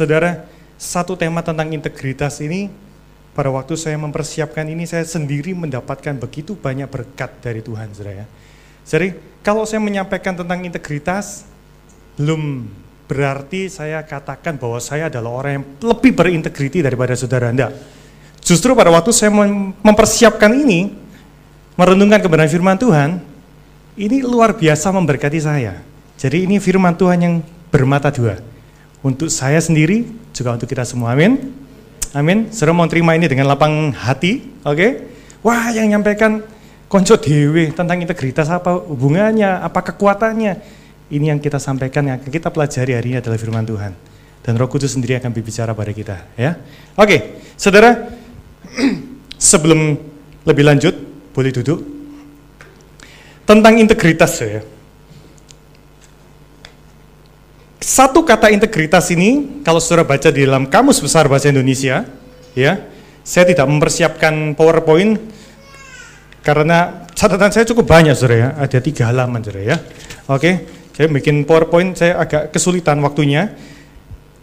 Saudara, satu tema tentang integritas ini, pada waktu saya mempersiapkan ini, saya sendiri mendapatkan begitu banyak berkat dari Tuhan, saudara. Jadi, kalau saya menyampaikan tentang integritas, belum berarti saya katakan bahwa saya adalah orang yang lebih berintegriti daripada saudara Anda. Justru pada waktu saya mempersiapkan ini, merenungkan kebenaran firman Tuhan, ini luar biasa memberkati saya. Jadi ini firman Tuhan yang bermata dua. Untuk saya sendiri, juga untuk kita semua, amin. Amin, saudara mau terima ini dengan lapang hati, oke? Wah, yang nyampaikan konco dewe tentang integritas apa hubungannya, apa kekuatannya. Ini yang kita sampaikan, yang akan kita pelajari hari ini adalah firman Tuhan. Dan Roh Kudus sendiri akan berbicara pada kita. Ya, oke, saudara, sebelum lebih lanjut, boleh duduk. Tentang integritas, ya. Satu kata integritas ini, kalau saudara baca di dalam Kamus Besar Bahasa Indonesia, ya, saya tidak mempersiapkan PowerPoint, karena catatan saya cukup banyak, saudara, ya. Ada 3 halaman, saudara, ya. Oke. Saya bikin PowerPoint, saya agak kesulitan waktunya.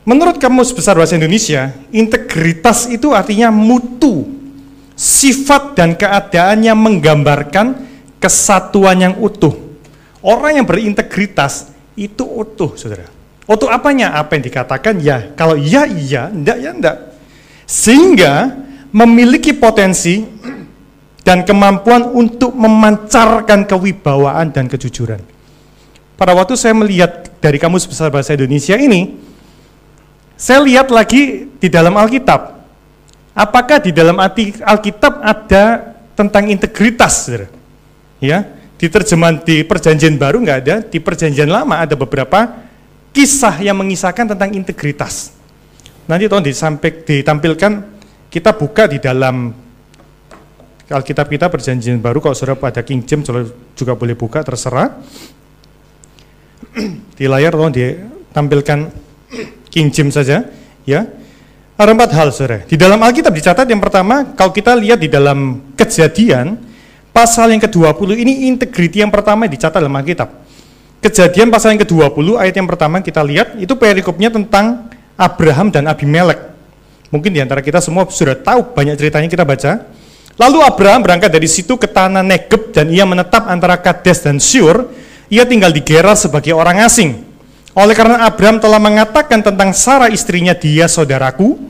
Menurut Kamus Besar Bahasa Indonesia, integritas itu artinya mutu, sifat dan keadaannya menggambarkan kesatuan yang utuh. Orang yang berintegritas itu utuh, saudara. Utuh apanya? Apa yang dikatakan ya. Kalau ya, iya, enggak, ya, enggak. Sehingga memiliki potensi dan kemampuan untuk memancarkan kewibawaan dan kejujuran. Pada waktu saya melihat dari Kamus Besar Bahasa Indonesia ini, saya lihat lagi di dalam Alkitab. Apakah di dalam Alkitab ada tentang integritas? Ya, di terjemahan di Perjanjian Baru nggak ada, di Perjanjian Lama ada beberapa kisah yang mengisahkan tentang integritas. Nanti tolong ditampilkan, kita buka di dalam Alkitab kita Perjanjian Baru, kalau saudara pada King James juga boleh buka, terserah. Di layar tolong ditampilkan King James saja, ya. Ada 4 hal, saudara. Di dalam Alkitab dicatat yang pertama, kalau kita lihat di dalam Kejadian pasal yang ke-20 ini, integriti yang pertama dicatat dalam Alkitab. Kejadian pasal yang ke-20 ayat yang pertama kita lihat, itu perikopnya tentang Abraham dan Abimelek. Mungkin diantara kita semua sudah tahu, banyak ceritanya kita baca. Lalu Abraham berangkat dari situ ke tanah Negeb dan ia menetap antara Kades dan Syur. Ia tinggal di Gerar sebagai orang asing. Oleh karena Abraham telah mengatakan tentang Sarah istrinya, dia saudaraku,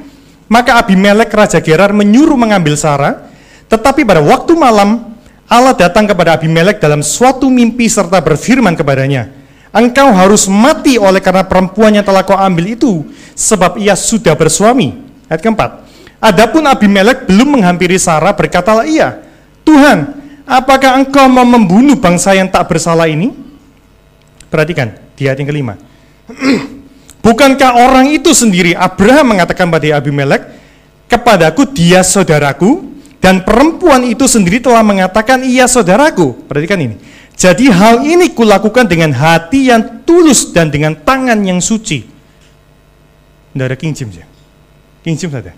maka Abimelek raja Gerar menyuruh mengambil Sarah. Tetapi pada waktu malam, Allah datang kepada Abimelek dalam suatu mimpi serta berfirman kepadanya, engkau harus mati oleh karena perempuan yang telah kau ambil itu, sebab ia sudah bersuami. Ayat keempat. Adapun Abimelek belum menghampiri Sarah, berkatalah ia, Tuhan, apakah engkau mau membunuh bangsa yang tak bersalah ini? Perhatikan, di ayat yang ke-5. Bukankah orang itu sendiri, Abraham, mengatakan pada Abimelek, kepadaku dia saudaraku, dan perempuan itu sendiri telah mengatakan ia saudaraku. Perhatikan ini. Jadi hal ini kulakukan dengan hati yang tulus dan dengan tangan yang suci. Tidak ada King James, ya? King James ada.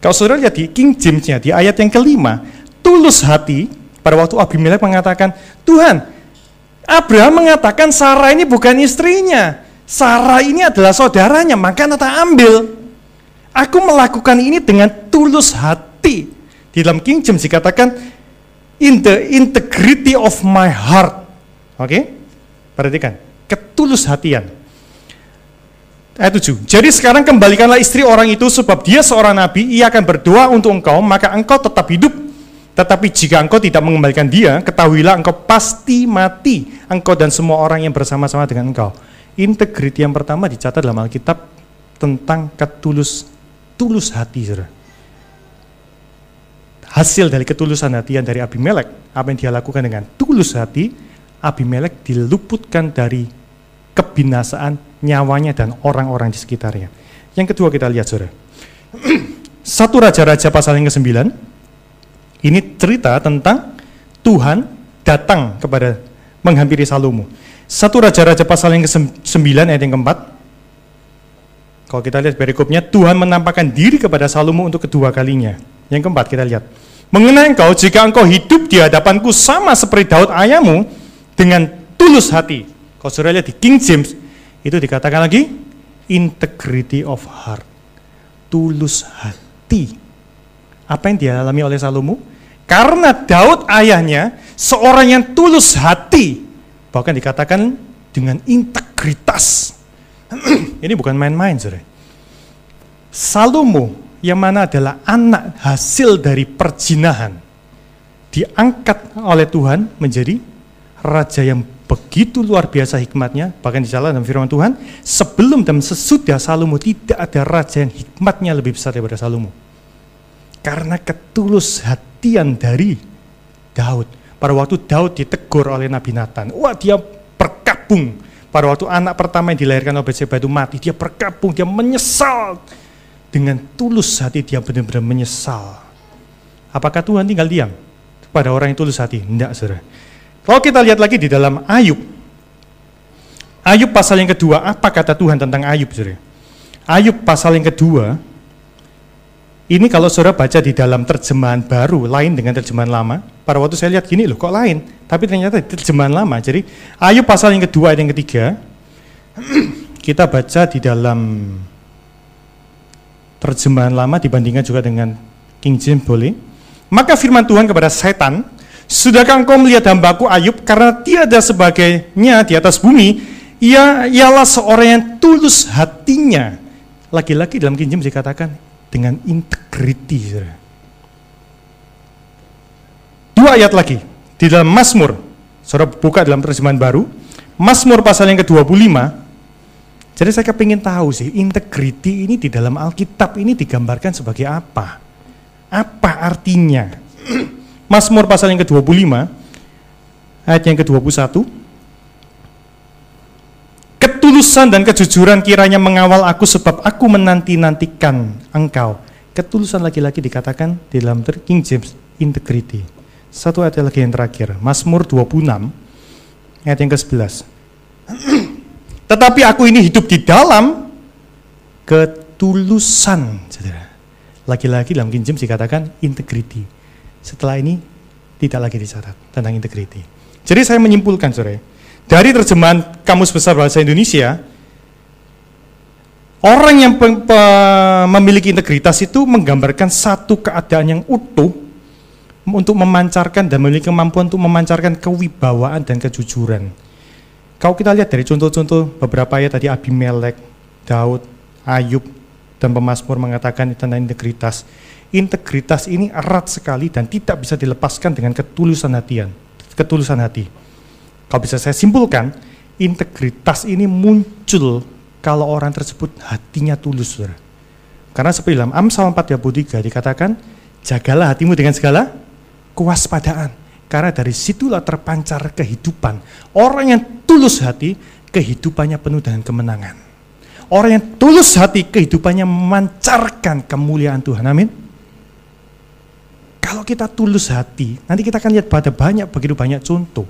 Kalau saudara lihat di King James-nya, di ayat yang ke-5, tulus hati, pada waktu Abimelek mengatakan, Tuhan, Abraham mengatakan Sarah ini bukan istrinya, Sarah ini adalah saudaranya, maka tak ambil. Aku melakukan ini dengan tulus hati. Di dalam King James dikatakan, in the integrity of my heart. Oke, perhatikan, ketulus hatian. Ayat 7, jadi sekarang kembalikanlah istri orang itu, sebab dia seorang nabi, ia akan berdoa untuk engkau, maka engkau tetap hidup. Tetapi jika engkau tidak mengembalikan dia, ketahuilah engkau pasti mati, engkau dan semua orang yang bersama-sama dengan engkau. Integriti yang pertama dicatat dalam Alkitab tentang ketulus hati, saudara. Hasil dari ketulusan hatian dari Abimelek, apa yang dia lakukan dengan tulus hati, Abimelek diluputkan dari kebinasaan nyawanya dan orang-orang di sekitarnya. Yang kedua kita lihat, saudara. 1 Raja-Raja pasal yang ke-9. Ini cerita tentang Tuhan datang kepada menghampiri Salomo. 1 Raja-Raja pasal yang ke-9 ayat yang ke-4. Kalau kita lihat perikopnya, Tuhan menampakkan diri kepada Salomo untuk kedua kalinya. Yang keempat kita lihat. Mengenai engkau, jika engkau hidup di hadapanku sama seperti Daud ayahmu dengan tulus hati. Kalau saudara lihat di King James, itu dikatakan lagi, integrity of heart, tulus hati. Apa yang dialami oleh Salomo? Karena Daud ayahnya seorang yang tulus hati, bahkan dikatakan dengan integritas. Ini bukan main-main, saudara. Salomo yang mana adalah anak hasil dari perjinahan, diangkat oleh Tuhan menjadi raja yang begitu luar biasa hikmatnya. Bahkan di dalam firman Tuhan, sebelum dan sesudah Salomo tidak ada raja yang hikmatnya lebih besar daripada Salomo. Karena ketulus hatian dari Daud. Pada waktu Daud ditegur oleh Nabi Nathan, wah, dia berkabung. Pada waktu anak pertama yang dilahirkan oleh Batseba itu mati, dia berkabung, dia menyesal. Dengan tulus hati dia benar-benar menyesal. Apakah Tuhan tinggal diam pada orang yang tulus hati? Tidak, saudara. Kalau kita lihat lagi di dalam Ayub, Ayub pasal yang kedua, apa kata Tuhan tentang Ayub, saudara? Ayub pasal yang kedua, ini kalau saudara baca di dalam terjemahan baru, lain dengan terjemahan lama. Pada waktu saya lihat gini, loh kok lain, tapi ternyata terjemahan lama. Jadi Ayub pasal yang kedua, yang ketiga, kita baca di dalam terjemahan lama dibandingkan juga dengan King James, boleh. Maka firman Tuhan kepada setan, sudahkah engkau melihat hambaku Ayub, karena tiada sebagainya di atas bumi, ialah seorang yang tulus hatinya. Lagi-lagi dalam King James dikatakan dengan integriti. Dua ayat lagi di dalam Mazmur, saudara buka dalam terjemahan baru, Mazmur pasal yang ke-25. Jadi saya kepingin tahu sih, integriti ini di dalam Alkitab ini digambarkan sebagai apa? Apa artinya? Mazmur pasal yang ke-25, ayat yang ke-21. Ketulusan dan kejujuran kiranya mengawal aku, sebab aku menanti-nantikan engkau. Ketulusan lagi-lagi dikatakan di dalam King James, integrity. Satu ayat lagi yang terakhir, Mazmur 26, ayat yang ke-11. Tetapi aku ini hidup di dalam ketulusan, saudara. Lagi-lagi dalam King James dikatakan integriti. Setelah ini tidak lagi dicatat tentang integriti. Jadi saya menyimpulkan, saudara, dari terjemahan Kamus Besar Bahasa Indonesia, orang yang memiliki integritas itu menggambarkan satu keadaan yang utuh untuk memancarkan dan memiliki kemampuan untuk memancarkan kewibawaan dan kejujuran. Kalau kita lihat dari contoh-contoh beberapa ayat tadi, Abimelek, Daud, Ayub, dan pemazmur mengatakan tentang integritas. Integritas ini erat sekali dan tidak bisa dilepaskan dengan ketulusan hati. Kalau bisa saya simpulkan, integritas ini muncul kalau orang tersebut hatinya tulus, saudara. Karena seperti dalam Amsal 4:23 dikatakan, jagalah hatimu dengan segala kewaspadaan, karena dari situlah terpancar kehidupan. Orang yang tulus hati, kehidupannya penuh dengan kemenangan. Orang yang tulus hati, kehidupannya memancarkan kemuliaan Tuhan. Amin. Kalau kita tulus hati, nanti kita akan lihat pada begitu banyak contoh.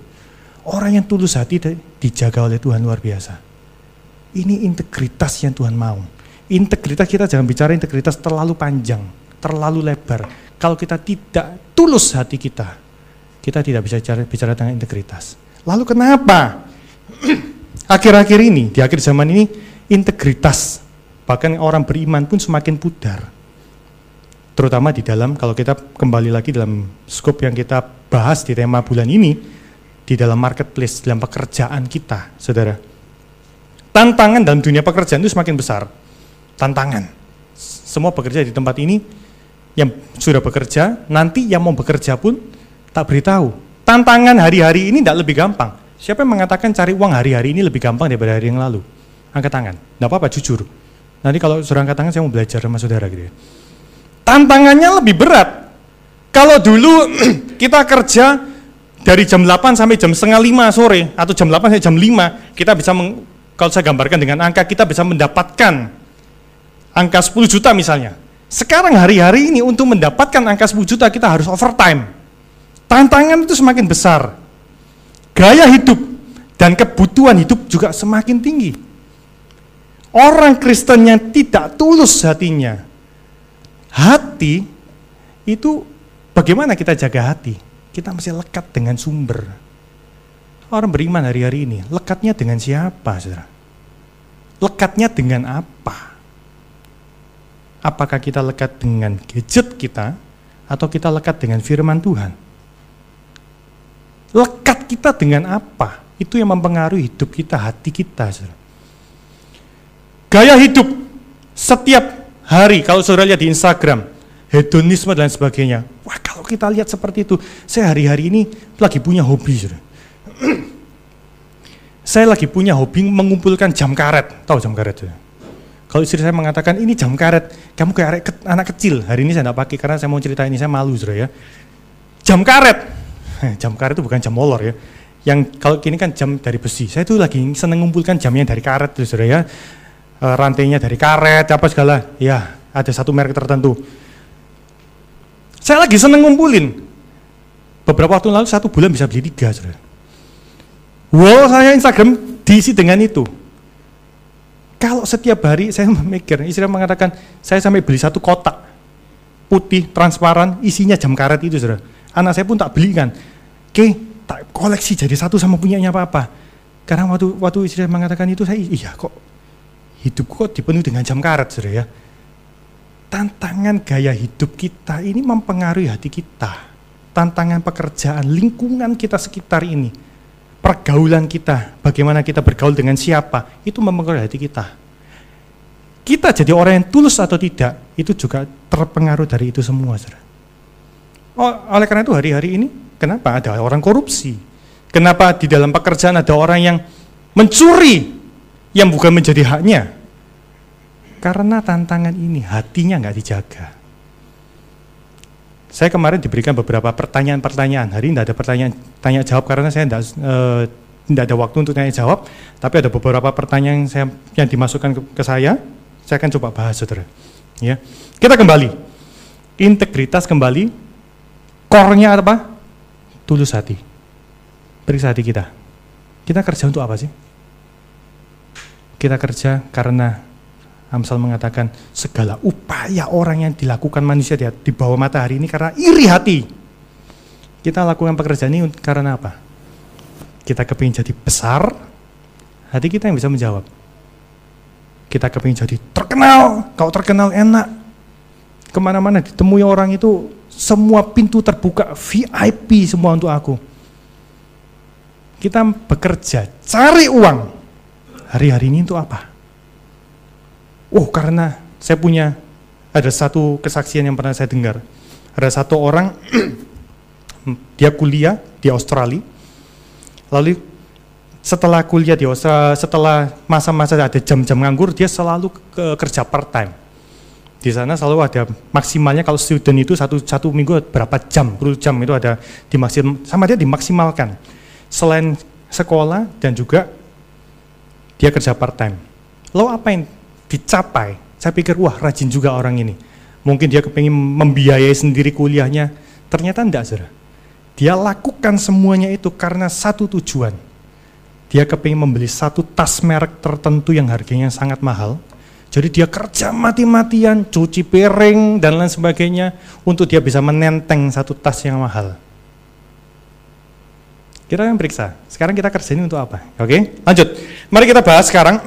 Orang yang tulus hati dijaga oleh Tuhan luar biasa. Ini integritas yang Tuhan mau. Integritas, kita jangan bicara integritas terlalu panjang, terlalu lebar. Kalau kita tidak tulus hati kita, kita tidak bisa bicara tentang integritas. Lalu kenapa? Akhir-akhir ini, di akhir zaman ini, integritas, bahkan orang beriman pun semakin pudar. Terutama di dalam, kalau kita kembali lagi dalam skop yang kita bahas di tema bulan ini, di dalam marketplace, dalam pekerjaan kita, saudara. Tantangan dalam dunia pekerjaan itu semakin besar. Tantangan. Semua pekerja di tempat ini, yang sudah bekerja, nanti yang mau bekerja pun tak beritahu. Tantangan hari-hari ini tidak lebih gampang. Siapa yang mengatakan cari uang hari-hari ini lebih gampang daripada hari yang lalu? Angkat tangan, tidak apa-apa, jujur. Nanti kalau saudara angkat tangan, saya mau belajar sama saudara gitu ya. Tantangannya lebih berat. Kalau dulu kita kerja dari jam 8 sampai jam setengah 5 sore, atau jam 8 sampai jam 5, kita bisa, kalau saya gambarkan dengan angka, kita bisa mendapatkan angka 10 juta misalnya. Sekarang hari-hari ini untuk mendapatkan angka 10 juta, kita harus overtime. Tantangan itu semakin besar. Gaya hidup dan kebutuhan hidup juga semakin tinggi. Orang Kristen yang tidak tulus hatinya, hati itu bagaimana kita jaga hati? Kita mesti lekat dengan sumber. Orang beriman hari-hari ini, lekatnya dengan siapa, saudara? lekatnya dengan apa? Apakah kita lekat dengan gadget kita, atau kita lekat dengan firman Tuhan? Lekat kita dengan apa? Itu yang mempengaruhi hidup kita, hati kita. Saudara. Gaya hidup setiap hari, kalau saudara lihat di Instagram, hedonisme dan sebagainya. Wah, kalau kita lihat seperti itu, saya hari-hari ini lagi punya hobi. Saudara. Saya lagi punya hobi mengumpulkan jam karet. Tahu jam karet? Saudara? Kalau istri saya mengatakan, ini jam karet, kamu kayak anak kecil. Hari ini saya tidak pakai karena saya mau cerita ini, saya malu. Saudara, ya. Jam karet. Jam karet itu bukan jam molor ya. Yang kalau ini kan jam dari besi. Saya itu lagi seneng mengumpulkan jamnya dari karet. Saudara, ya. Rantainya dari karet, apa segala. Ya, ada satu merek tertentu. Saya lagi seneng ngumpulin. Beberapa waktu lalu 1 bulan bisa beli 3. Saudara. Wow, saya Instagram diisi dengan itu. Kalau setiap hari saya memikir, istri saya mengatakan, saya sampai beli 1 kotak putih transparan, isinya jam karet itu, saudara. Anak saya pun tak belikan. Oke, tak koleksi jadi satu sama punyanya apa-apa. Karena waktu istri saya mengatakan itu, saya iya kok hidupku kok dipenuhi dengan jam karet, saudara ya. Tantangan gaya hidup kita ini mempengaruhi hati kita. Tantangan pekerjaan, lingkungan kita sekitar ini, pergaulan kita, bagaimana kita bergaul dengan siapa, itu mempengaruhi hati kita. Kita jadi orang yang tulus atau tidak, itu juga terpengaruh dari itu semua. Oleh karena itu hari-hari ini, kenapa ada orang korupsi? Kenapa di dalam pekerjaan ada orang yang mencuri, yang bukan menjadi haknya? Karena tantangan ini, hatinya nggak dijaga. Saya kemarin diberikan beberapa pertanyaan-pertanyaan. Hari ini tidak ada pertanyaan tanya-jawab karena saya tidak ada waktu untuk tanya-jawab. Tapi ada beberapa pertanyaan yang dimasukkan ke saya. Saya akan coba bahas, saudara. Ya. Kita kembali. Integritas kembali. Core-nya apa? Tulus hati. Periksa hati kita. Kita kerja untuk apa sih? Kita kerja karena Amsal mengatakan segala upaya orang yang dilakukan manusia di bawah matahari ini karena iri hati. Kita lakukan pekerjaan ini karena apa? Kita kepingin jadi besar, hati kita yang bisa menjawab. Kita kepingin jadi terkenal, kalau terkenal enak. Kemana-mana ditemui orang itu, semua pintu terbuka, VIP semua untuk aku. Kita bekerja, cari uang. Hari-hari ini untuk apa? Oh, karena saya punya, ada satu kesaksian yang pernah saya dengar. Ada satu orang, dia kuliah di Australia. Lalu setelah kuliah di Australia, setelah masa-masa ada jam-jam nganggur, dia selalu kerja part time. Di sana selalu ada maksimalnya kalau student itu satu minggu berapa jam, per jam itu ada dimaksimal, sama dia dimaksimalkan. Selain sekolah dan juga dia kerja part time. Lalu apa yang dicapai, saya pikir wah rajin juga orang ini, mungkin dia kepingin membiayai sendiri kuliahnya, ternyata enggak, saudara. Dia lakukan semuanya itu karena satu tujuan, dia kepingin membeli satu tas merek tertentu yang harganya sangat mahal, jadi dia kerja mati-matian, cuci piring dan lain sebagainya, untuk dia bisa menenteng satu tas yang mahal. Kita akan periksa, sekarang kita kerja ini untuk apa? Oke, lanjut, mari kita bahas sekarang.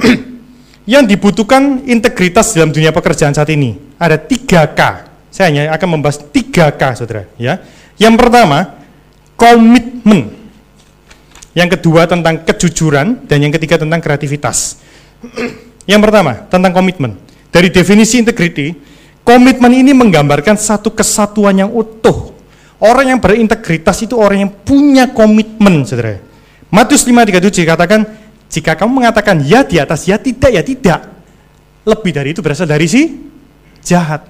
Yang dibutuhkan integritas dalam dunia pekerjaan saat ini ada 3K. Saya hanya akan membahas 3K, saudara. Ya, yang pertama komitmen, yang kedua tentang kejujuran, dan yang ketiga tentang kreativitas. Yang pertama tentang komitmen. Dari definisi integriti, komitmen ini menggambarkan satu kesatuan yang utuh. Orang yang berintegritas itu orang yang punya komitmen, saudara. Matius 5:37 katakan, jika kamu mengatakan ya di atas, ya tidak, lebih dari itu berasal dari si jahat.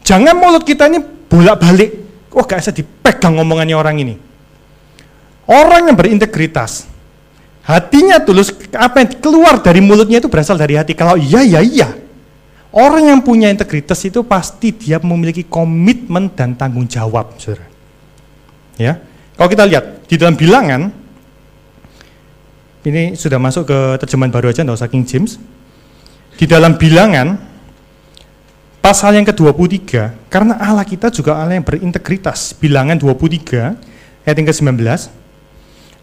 Jangan mulut kita ini bolak-balik, oh gak bisa dipegang ngomongannya orang ini. Orang yang berintegritas, hatinya tulus, apa yang keluar dari mulutnya itu berasal dari hati. Kalau iya. Orang yang punya integritas itu pasti dia memiliki komitmen dan tanggung jawab, saudara. Ya, kalau kita lihat di dalam Bilangan, ini sudah masuk ke terjemahan baru aja, nggak usah King James. Di dalam Bilangan, pasal yang ke-23, karena Allah kita juga Allah yang berintegritas. Bilangan 23, ayat yang ke-19,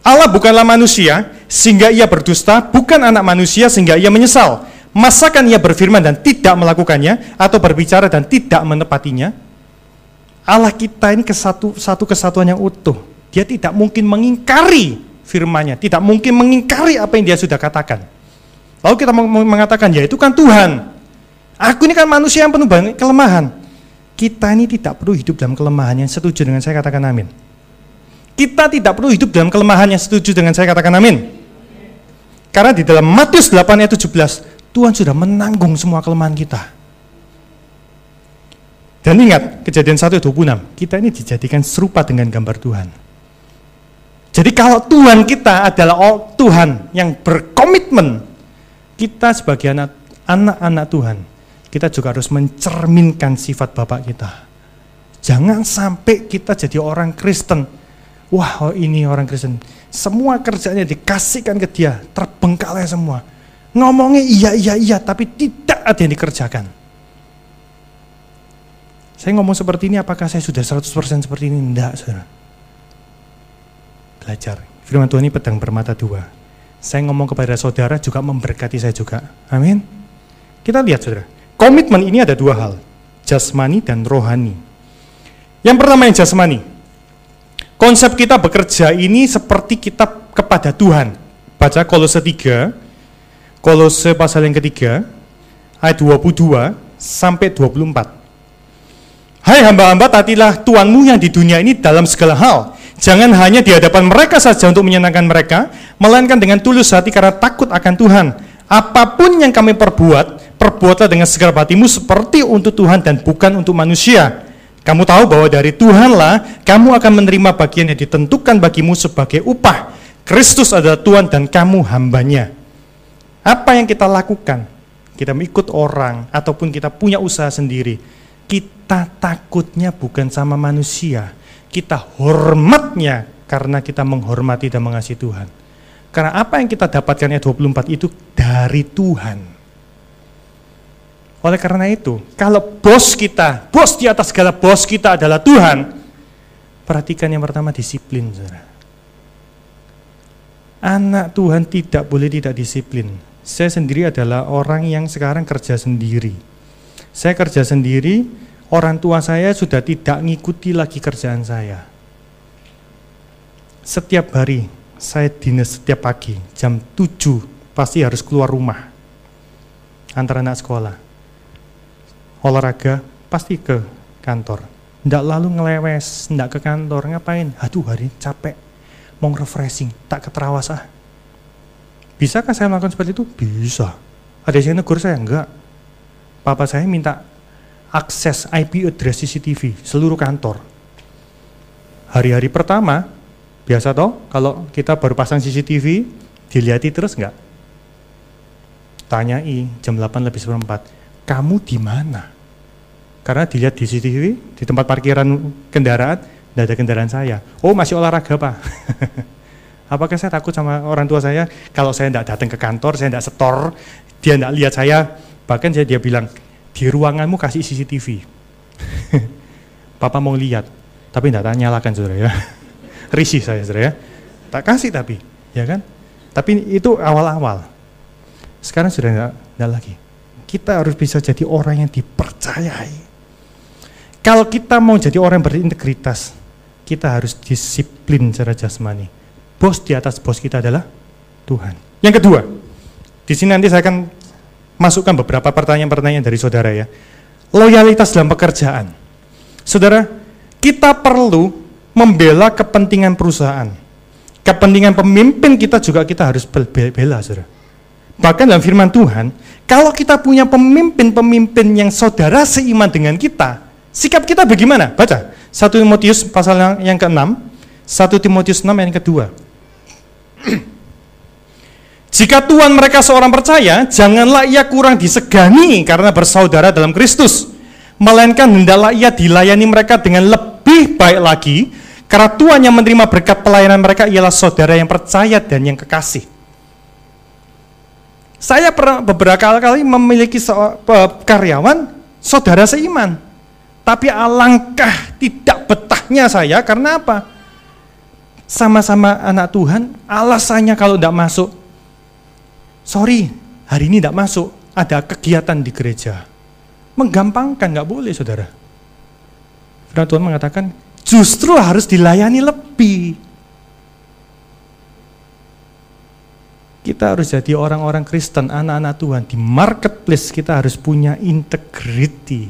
Allah bukanlah manusia sehingga ia berdusta, bukan anak manusia sehingga ia menyesal. Masakan ia berfirman dan tidak melakukannya, atau berbicara dan tidak menepatinya? Allah kita ini satu kesatuan yang utuh. Dia tidak mungkin mengingkari firman-Nya, tidak mungkin mengingkari apa yang dia sudah katakan. Lalu kita mengatakan, ya itu kan Tuhan. Aku ini kan manusia yang penuh banyak kelemahan. Kita ini tidak perlu hidup dalam kelemahannya. Setuju dengan saya, katakan amin. Kita tidak perlu hidup dalam kelemahannya. Setuju dengan saya, katakan amin. Karena di dalam Matius 8 ayat 17, Tuhan sudah menanggung semua kelemahan kita. Dan ingat, kejadian 1:26, kita ini dijadikan serupa dengan gambar Tuhan. Jadi kalau Tuhan kita adalah Tuhan yang berkomitmen, kita sebagai anak-anak Tuhan, kita juga harus mencerminkan sifat Bapa kita. Jangan sampai kita jadi orang Kristen. Wah, ini orang Kristen. Semua kerjanya dikasihkan ke dia, terbengkalai semua. Ngomongnya iya, tapi tidak ada yang dikerjakan. Saya ngomong seperti ini, apakah saya sudah 100% seperti ini? Tidak, saudara. Belajar. Firman Tuhan ini pedang bermata dua. Saya ngomong kepada saudara juga memberkati saya juga. Amin. Kita lihat, saudara. Komitmen ini ada dua hal. Jasmani dan rohani. Yang pertama yang jasmani. Konsep kita bekerja ini seperti kita kepada Tuhan. Baca Kolose 3. Kolose pasal yang ketiga, ayat 22 sampai 24. Hai hamba-hamba, taatilah Tuanmu yang di dunia ini dalam segala hal. Jangan hanya di hadapan mereka saja untuk menyenangkan mereka, melainkan dengan tulus hati karena takut akan Tuhan. Apapun yang kami perbuat, perbuatlah dengan segenap hatimu seperti untuk Tuhan dan bukan untuk manusia. Kamu tahu bahwa dari Tuhanlah kamu akan menerima bagian yang ditentukan bagimu sebagai upah. Kristus adalah Tuhan dan kamu hambanya. Apa yang kita lakukan, kita mengikut orang, ataupun kita punya usaha sendiri, kita takutnya bukan sama manusia, kita hormatnya karena kita menghormati dan mengasihi Tuhan. Karena apa yang kita dapatkan ayat 24 itu dari Tuhan. Oleh karena itu, kalau bos kita, bos di atas segala bos kita adalah Tuhan, perhatikan yang pertama, disiplin, saudara. Anak Tuhan tidak boleh tidak disiplin. Saya sendiri adalah orang yang sekarang kerja sendiri. Saya kerja sendiri, orang tua saya sudah tidak ngikuti lagi kerjaan saya. Setiap hari, saya dinas setiap pagi, jam 7 pasti harus keluar rumah. Antara anak sekolah, olahraga, pasti ke kantor. Nggak lalu ngelewes, nggak ke kantor, ngapain? Aduh, hari capek, mau refreshing, tak keterawas ah. Bisakah saya melakukan seperti itu? Bisa. Ada yang negur saya? Enggak. Papa saya minta akses IP address CCTV seluruh kantor. Hari-hari pertama, biasa toh kalau kita baru pasang CCTV, dilihat terus enggak? Tanyai jam 8:04, kamu di mana? Karena dilihat di CCTV, di tempat parkiran kendaraan, enggak ada kendaraan saya. Oh, masih olahraga, Pak. Apakah saya takut sama orang tua saya? Kalau saya tidak datang ke kantor, saya tidak setor, dia tidak lihat saya. Bahkan dia bilang, di ruanganmu kasih CCTV. Papa mau lihat, tapi tidak nyalakan, saudara ya. Risih saya, saudara ya. Tak kasih tapi, ya kan? Tapi itu awal-awal. Sekarang sudah tidak lagi. Kita harus bisa jadi orang yang dipercayai. Kalau kita mau jadi orang yang berintegritas, kita harus disiplin secara jasmani. Bos di atas bos kita adalah Tuhan. Yang kedua, di sini nanti saya akan masukkan beberapa pertanyaan-pertanyaan dari saudara ya. Loyalitas dalam pekerjaan. Saudara, kita perlu membela kepentingan perusahaan. Kepentingan pemimpin kita juga kita harus bela, saudara. Bahkan dalam firman Tuhan, kalau kita punya pemimpin-pemimpin yang saudara seiman dengan kita, sikap kita bagaimana? Baca 1 Timotius pasal yang ke-6. 1 Timotius 6 yang kedua. Jika Tuhan mereka seorang percaya, janganlah ia kurang disegani karena bersaudara dalam Kristus, melainkan hendaklah ia dilayani mereka dengan lebih baik lagi, karena Tuhan yang menerima berkat pelayanan mereka ialah saudara yang percaya dan yang kekasih. Saya pernah beberapa kali memiliki karyawan saudara seiman, tapi alangkah tidak betahnya saya. Karena apa? sama-sama anak Tuhan, alasannya kalau tidak masuk, sorry, hari ini tidak masuk, ada kegiatan di gereja. Menggampangkan, nggak boleh, saudara. Karena Tuhan mengatakan, justru harus dilayani lebih. Kita harus jadi orang-orang Kristen, anak-anak Tuhan. Di marketplace kita harus punya integriti.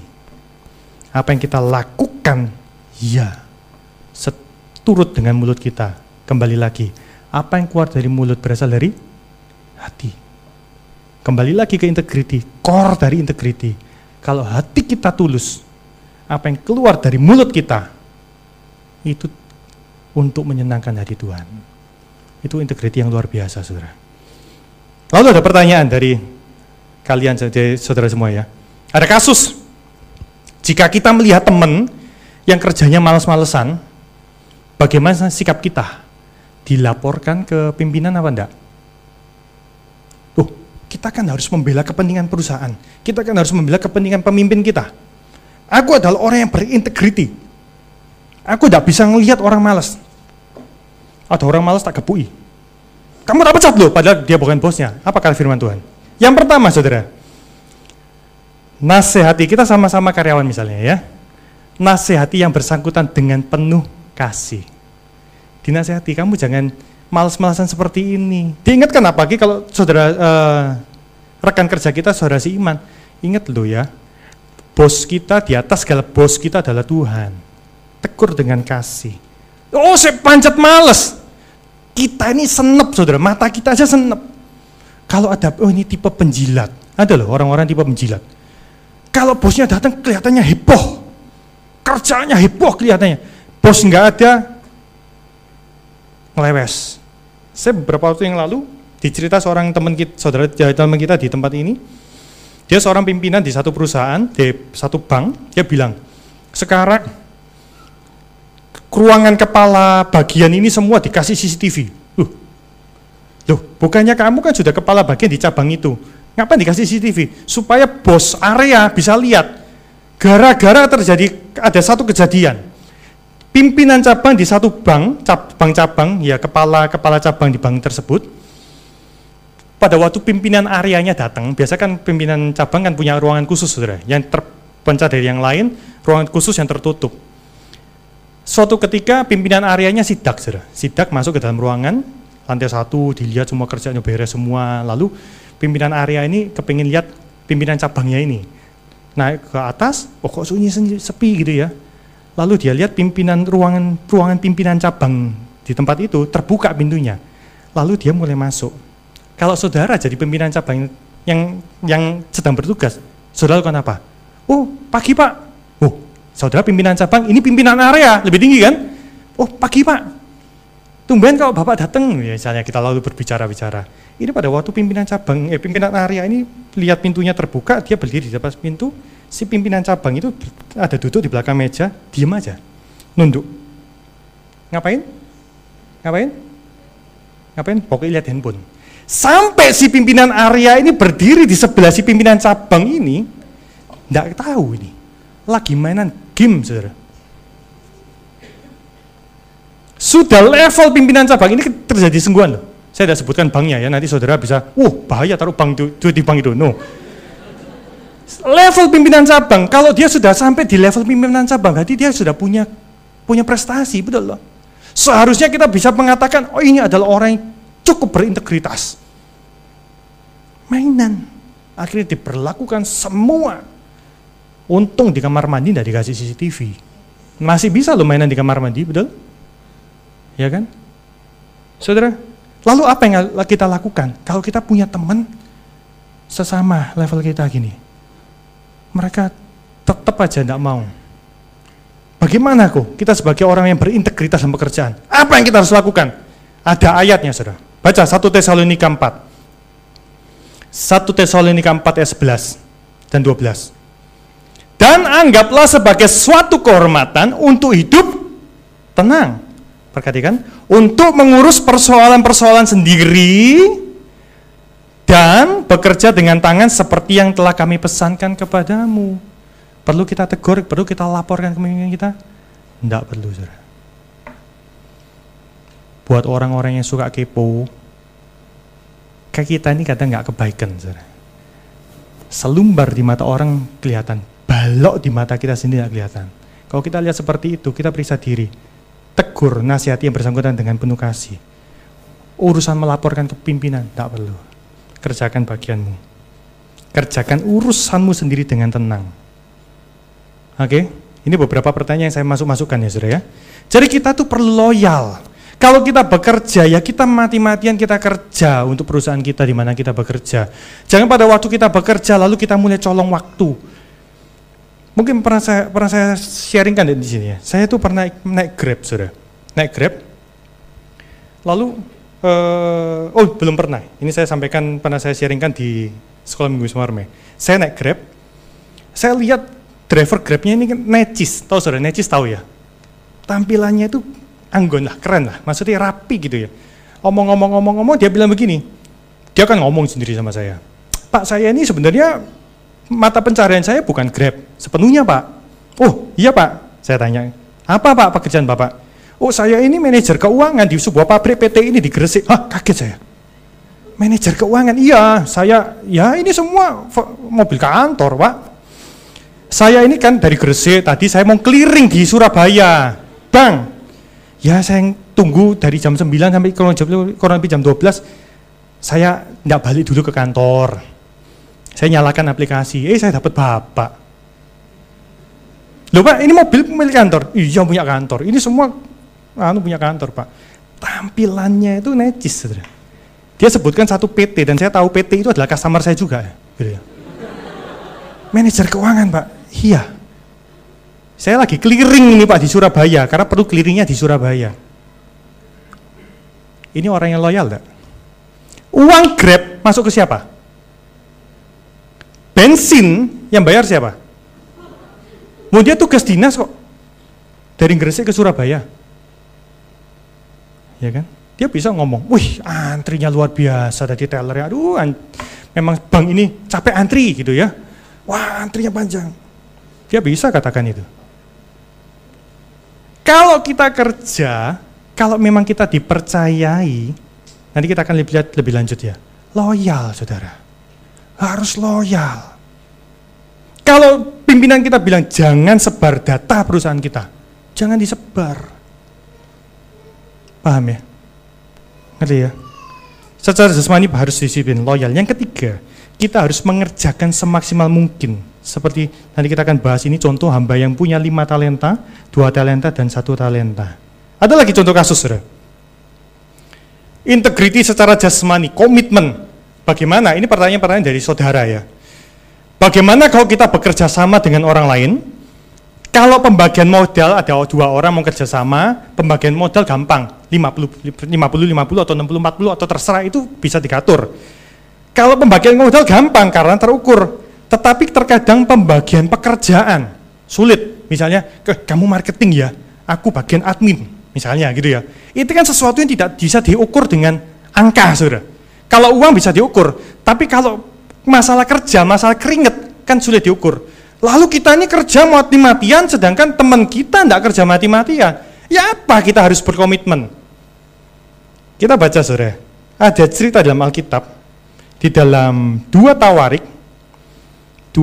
Apa yang kita lakukan, ya, seturut dengan mulut kita. Kembali lagi, apa yang keluar dari mulut berasal dari hati. Kembali lagi ke integriti, core dari integriti. Kalau hati kita tulus, apa yang keluar dari mulut kita, itu untuk menyenangkan hati Tuhan. Itu integriti yang luar biasa, saudara. Lalu ada pertanyaan dari kalian, saudara semua ya. Ada kasus, jika kita melihat teman yang kerjanya malas-malesan, bagaimana sikap kita? Dilaporkan ke pimpinan apa enggak? Tuh, kita kan harus membela kepentingan perusahaan. Kita kan harus membela kepentingan pemimpin kita. Aku adalah orang yang berintegriti. Aku tidak bisa ngelihat orang malas. Ada orang malas tak kepui. Kamu tak pecat loh, padahal dia bukan bosnya. Apa kata firman Tuhan? Yang pertama, saudara, nasihati, kita sama-sama karyawan misalnya ya, nasihati yang bersangkutan dengan penuh kasih. Dinasihati, kamu jangan malas-malasan seperti ini. Diingatkan, apalagi kalau saudara rekan kerja kita, saudara seiman, ingat loh ya, bos kita, di atas segala bos kita adalah Tuhan. Tegur dengan kasih. Oh, saya panjat malas. Kita ini senep, saudara, mata kita aja senep. Kalau ada, oh ini tipe penjilat. Ada loh orang-orang tipe penjilat. Kalau bosnya datang kelihatannya heboh. Kerjanya heboh kelihatannya. Bos nggak ada, ngelewes. Saya beberapa waktu yang lalu, dicerita seorang teman kita, saudara teman kita di tempat ini, dia seorang pimpinan di satu perusahaan, di satu bank, dia bilang, sekarang, ruangan kepala bagian ini semua dikasih CCTV. Loh, bukannya kamu kan sudah kepala bagian di cabang itu. Ngapain dikasih CCTV? Supaya bos area bisa lihat. Gara-gara terjadi ada satu kejadian. Pimpinan cabang di satu bank, cabang-cabang, ya kepala cabang di bank tersebut. Pada waktu pimpinan areanya datang, biasa kan pimpinan cabang kan punya ruangan khusus, saudara, yang terpencah dari yang lain, ruangan khusus yang tertutup. Suatu ketika pimpinan areanya sidak, saudara. Sidak masuk ke dalam ruangan, lantai satu, dilihat semua kerjanya beres semua, lalu pimpinan area ini kepingin lihat pimpinan cabangnya ini. Naik ke atas, oh kok sunyi sepi gitu ya. Lalu dia lihat pimpinan ruangan pimpinan cabang di tempat itu, terbuka pintunya. Lalu dia mulai masuk. Kalau saudara jadi pimpinan cabang yang sedang bertugas, saudara lakukan apa? Oh, pagi Pak. Saudara pimpinan cabang, ini pimpinan area, lebih tinggi kan? Oh, pagi Pak. Tumben kalau Bapak datang, ya, misalnya kita lalu berbicara-bicara. Ini pada waktu pimpinan cabang, pimpinan area ini lihat pintunya terbuka, dia berdiri di depan pintu, si pimpinan cabang itu ada duduk di belakang meja, diem aja, nunduk. Ngapain? Pokoknya lihat handphone. Sampai si pimpinan area ini berdiri di sebelah si pimpinan cabang ini, nggak tahu ini. Lagi mainan game, saudara. Sudah level pimpinan cabang ini terjadi sengguan loh. Saya tidak sebutkan banknya ya, nanti saudara bisa, bahaya taruh bank itu di bank itu. No. Level pimpinan cabang, kalau dia sudah sampai di level pimpinan cabang, berarti dia sudah punya prestasi, betul loh. Seharusnya kita bisa mengatakan, oh ini adalah orang yang cukup berintegritas. Mainan, akhirnya diperlakukan semua. Untung di kamar mandi tidak dikasih CCTV. Masih bisa loh mainan di kamar mandi, betul? Ya kan? Saudara, lalu apa yang kita lakukan? Kalau kita punya teman sesama level kita gini, mereka tetap aja tidak mau. Bagaimana kok? Kita sebagai orang yang berintegritas dalam pekerjaan, apa yang kita harus lakukan? Ada ayatnya, saudara. Baca 1 Tesalonika 4 ayat 11 dan 12. Dan anggaplah sebagai suatu kehormatan untuk hidup tenang. Perhatikan, untuk mengurus persoalan-persoalan sendiri dan bekerja dengan tangan seperti yang telah kami pesankan kepadamu. Perlu kita tegur, perlu kita laporkan ke pemimpin kita? Tidak perlu, saudara. buat orang-orang yang suka kepo, kayak kita ini kadang nggak kebaikan. Selumbar di mata orang kelihatan, balok di mata kita sendiri nggak kelihatan. Kalau kita lihat seperti itu, kita periksa diri, tegur, nasihati yang bersangkutan dengan penuh kasih. Urusan melaporkan ke pimpinan, nggak perlu. Kerjakan bagianmu. Kerjakan urusanmu sendiri dengan tenang. Oke, ini beberapa pertanyaan yang saya masukkan ya saudara ya. Jadi kita tuh perlu loyal. Kalau kita bekerja, ya kita mati-matian kita kerja untuk perusahaan kita di mana kita bekerja. Jangan pada waktu kita bekerja lalu kita mulai colong waktu. Mungkin pernah saya sharingkan di sini ya. Saya tuh pernah naik Grab, saudara. Naik Grab. Lalu, belum pernah. Ini saya sampaikan, pernah saya sharingkan di Sekolah Minggu Sumarme. Saya naik Grab. Saya lihat driver Grabnya ini necis. Tahu saudara, necis tahu ya. Tampilannya itu anggun lah, keren lah, maksudnya rapi gitu ya. Omong-omong, dia bilang begini, dia kan ngomong sendiri sama saya, "Pak, saya ini sebenarnya mata pencarian saya bukan Grab, sepenuhnya Pak." "Oh iya Pak," saya tanya, "apa Pak pekerjaan Bapak?" "Oh saya ini manajer keuangan di sebuah pabrik PT ini di Gresik." Hah, kaget saya. "Manajer keuangan?" "Iya, saya, ya ini semua mobil kantor Pak. Saya ini kan dari Gresik, tadi saya mau keliling di Surabaya Bang. Ya saya tunggu dari jam 9 sampai kurang lebih jam 12, saya tidak balik dulu ke kantor. Saya nyalakan aplikasi, saya dapat Bapak. Loh Pak, ini mobil milik kantor?" "Iya punya kantor, ini semua punya kantor Pak." Tampilannya itu necis. Dia sebutkan satu PT dan saya tahu PT itu adalah customer saya juga. Gitu ya. "Manajer keuangan Pak?" "Iya. Saya lagi keliling ini Pak di Surabaya, karena perlu kelilingnya di Surabaya." Ini orang yang loyal gak? Uang Grab masuk ke siapa? Bensin yang bayar siapa? Mau dia tugas dinas kok. Dari Gresik ke Surabaya. Ya kan? Dia bisa ngomong, "Wih antrinya luar biasa tadi tellernya, aduh memang bang ini capek antri gitu ya. Wah antrinya panjang." Dia bisa katakan itu. Kalau kita kerja, kalau memang kita dipercayai, nanti kita akan lihat lebih lanjut ya. Loyal, saudara. Harus loyal. Kalau pimpinan kita bilang, "Jangan sebar data perusahaan kita." Jangan disebar. Paham ya? Ngerti ya? Secara jasmani harus disiplin, loyal. Yang ketiga, kita harus mengerjakan semaksimal mungkin. Seperti nanti kita akan bahas ini contoh hamba yang punya 5 talenta, 2 talenta, dan 1 talenta. Ada lagi contoh kasus, saudara. Integriti secara jasmani, komitmen. Bagaimana? Ini pertanyaan-pertanyaan dari saudara ya. Bagaimana kalau kita bekerja sama dengan orang lain? Kalau pembagian modal ada 2 orang mau kerja sama, pembagian modal gampang. 50-50 atau 60-40 atau terserah itu bisa diatur. Kalau pembagian modal gampang karena terukur. Tetapi terkadang pembagian pekerjaan sulit. Misalnya, kamu marketing ya, aku bagian admin, misalnya gitu ya. Itu kan sesuatu yang tidak bisa diukur dengan angka, saudara. Kalau uang bisa diukur, tapi kalau masalah kerja, masalah keringat, kan sulit diukur. Lalu kita ini kerja mati-matian, sedangkan teman kita tidak kerja mati-matian. Ya apa kita harus berkomitmen? Kita baca, saudara. Ada cerita dalam Alkitab, di dalam 2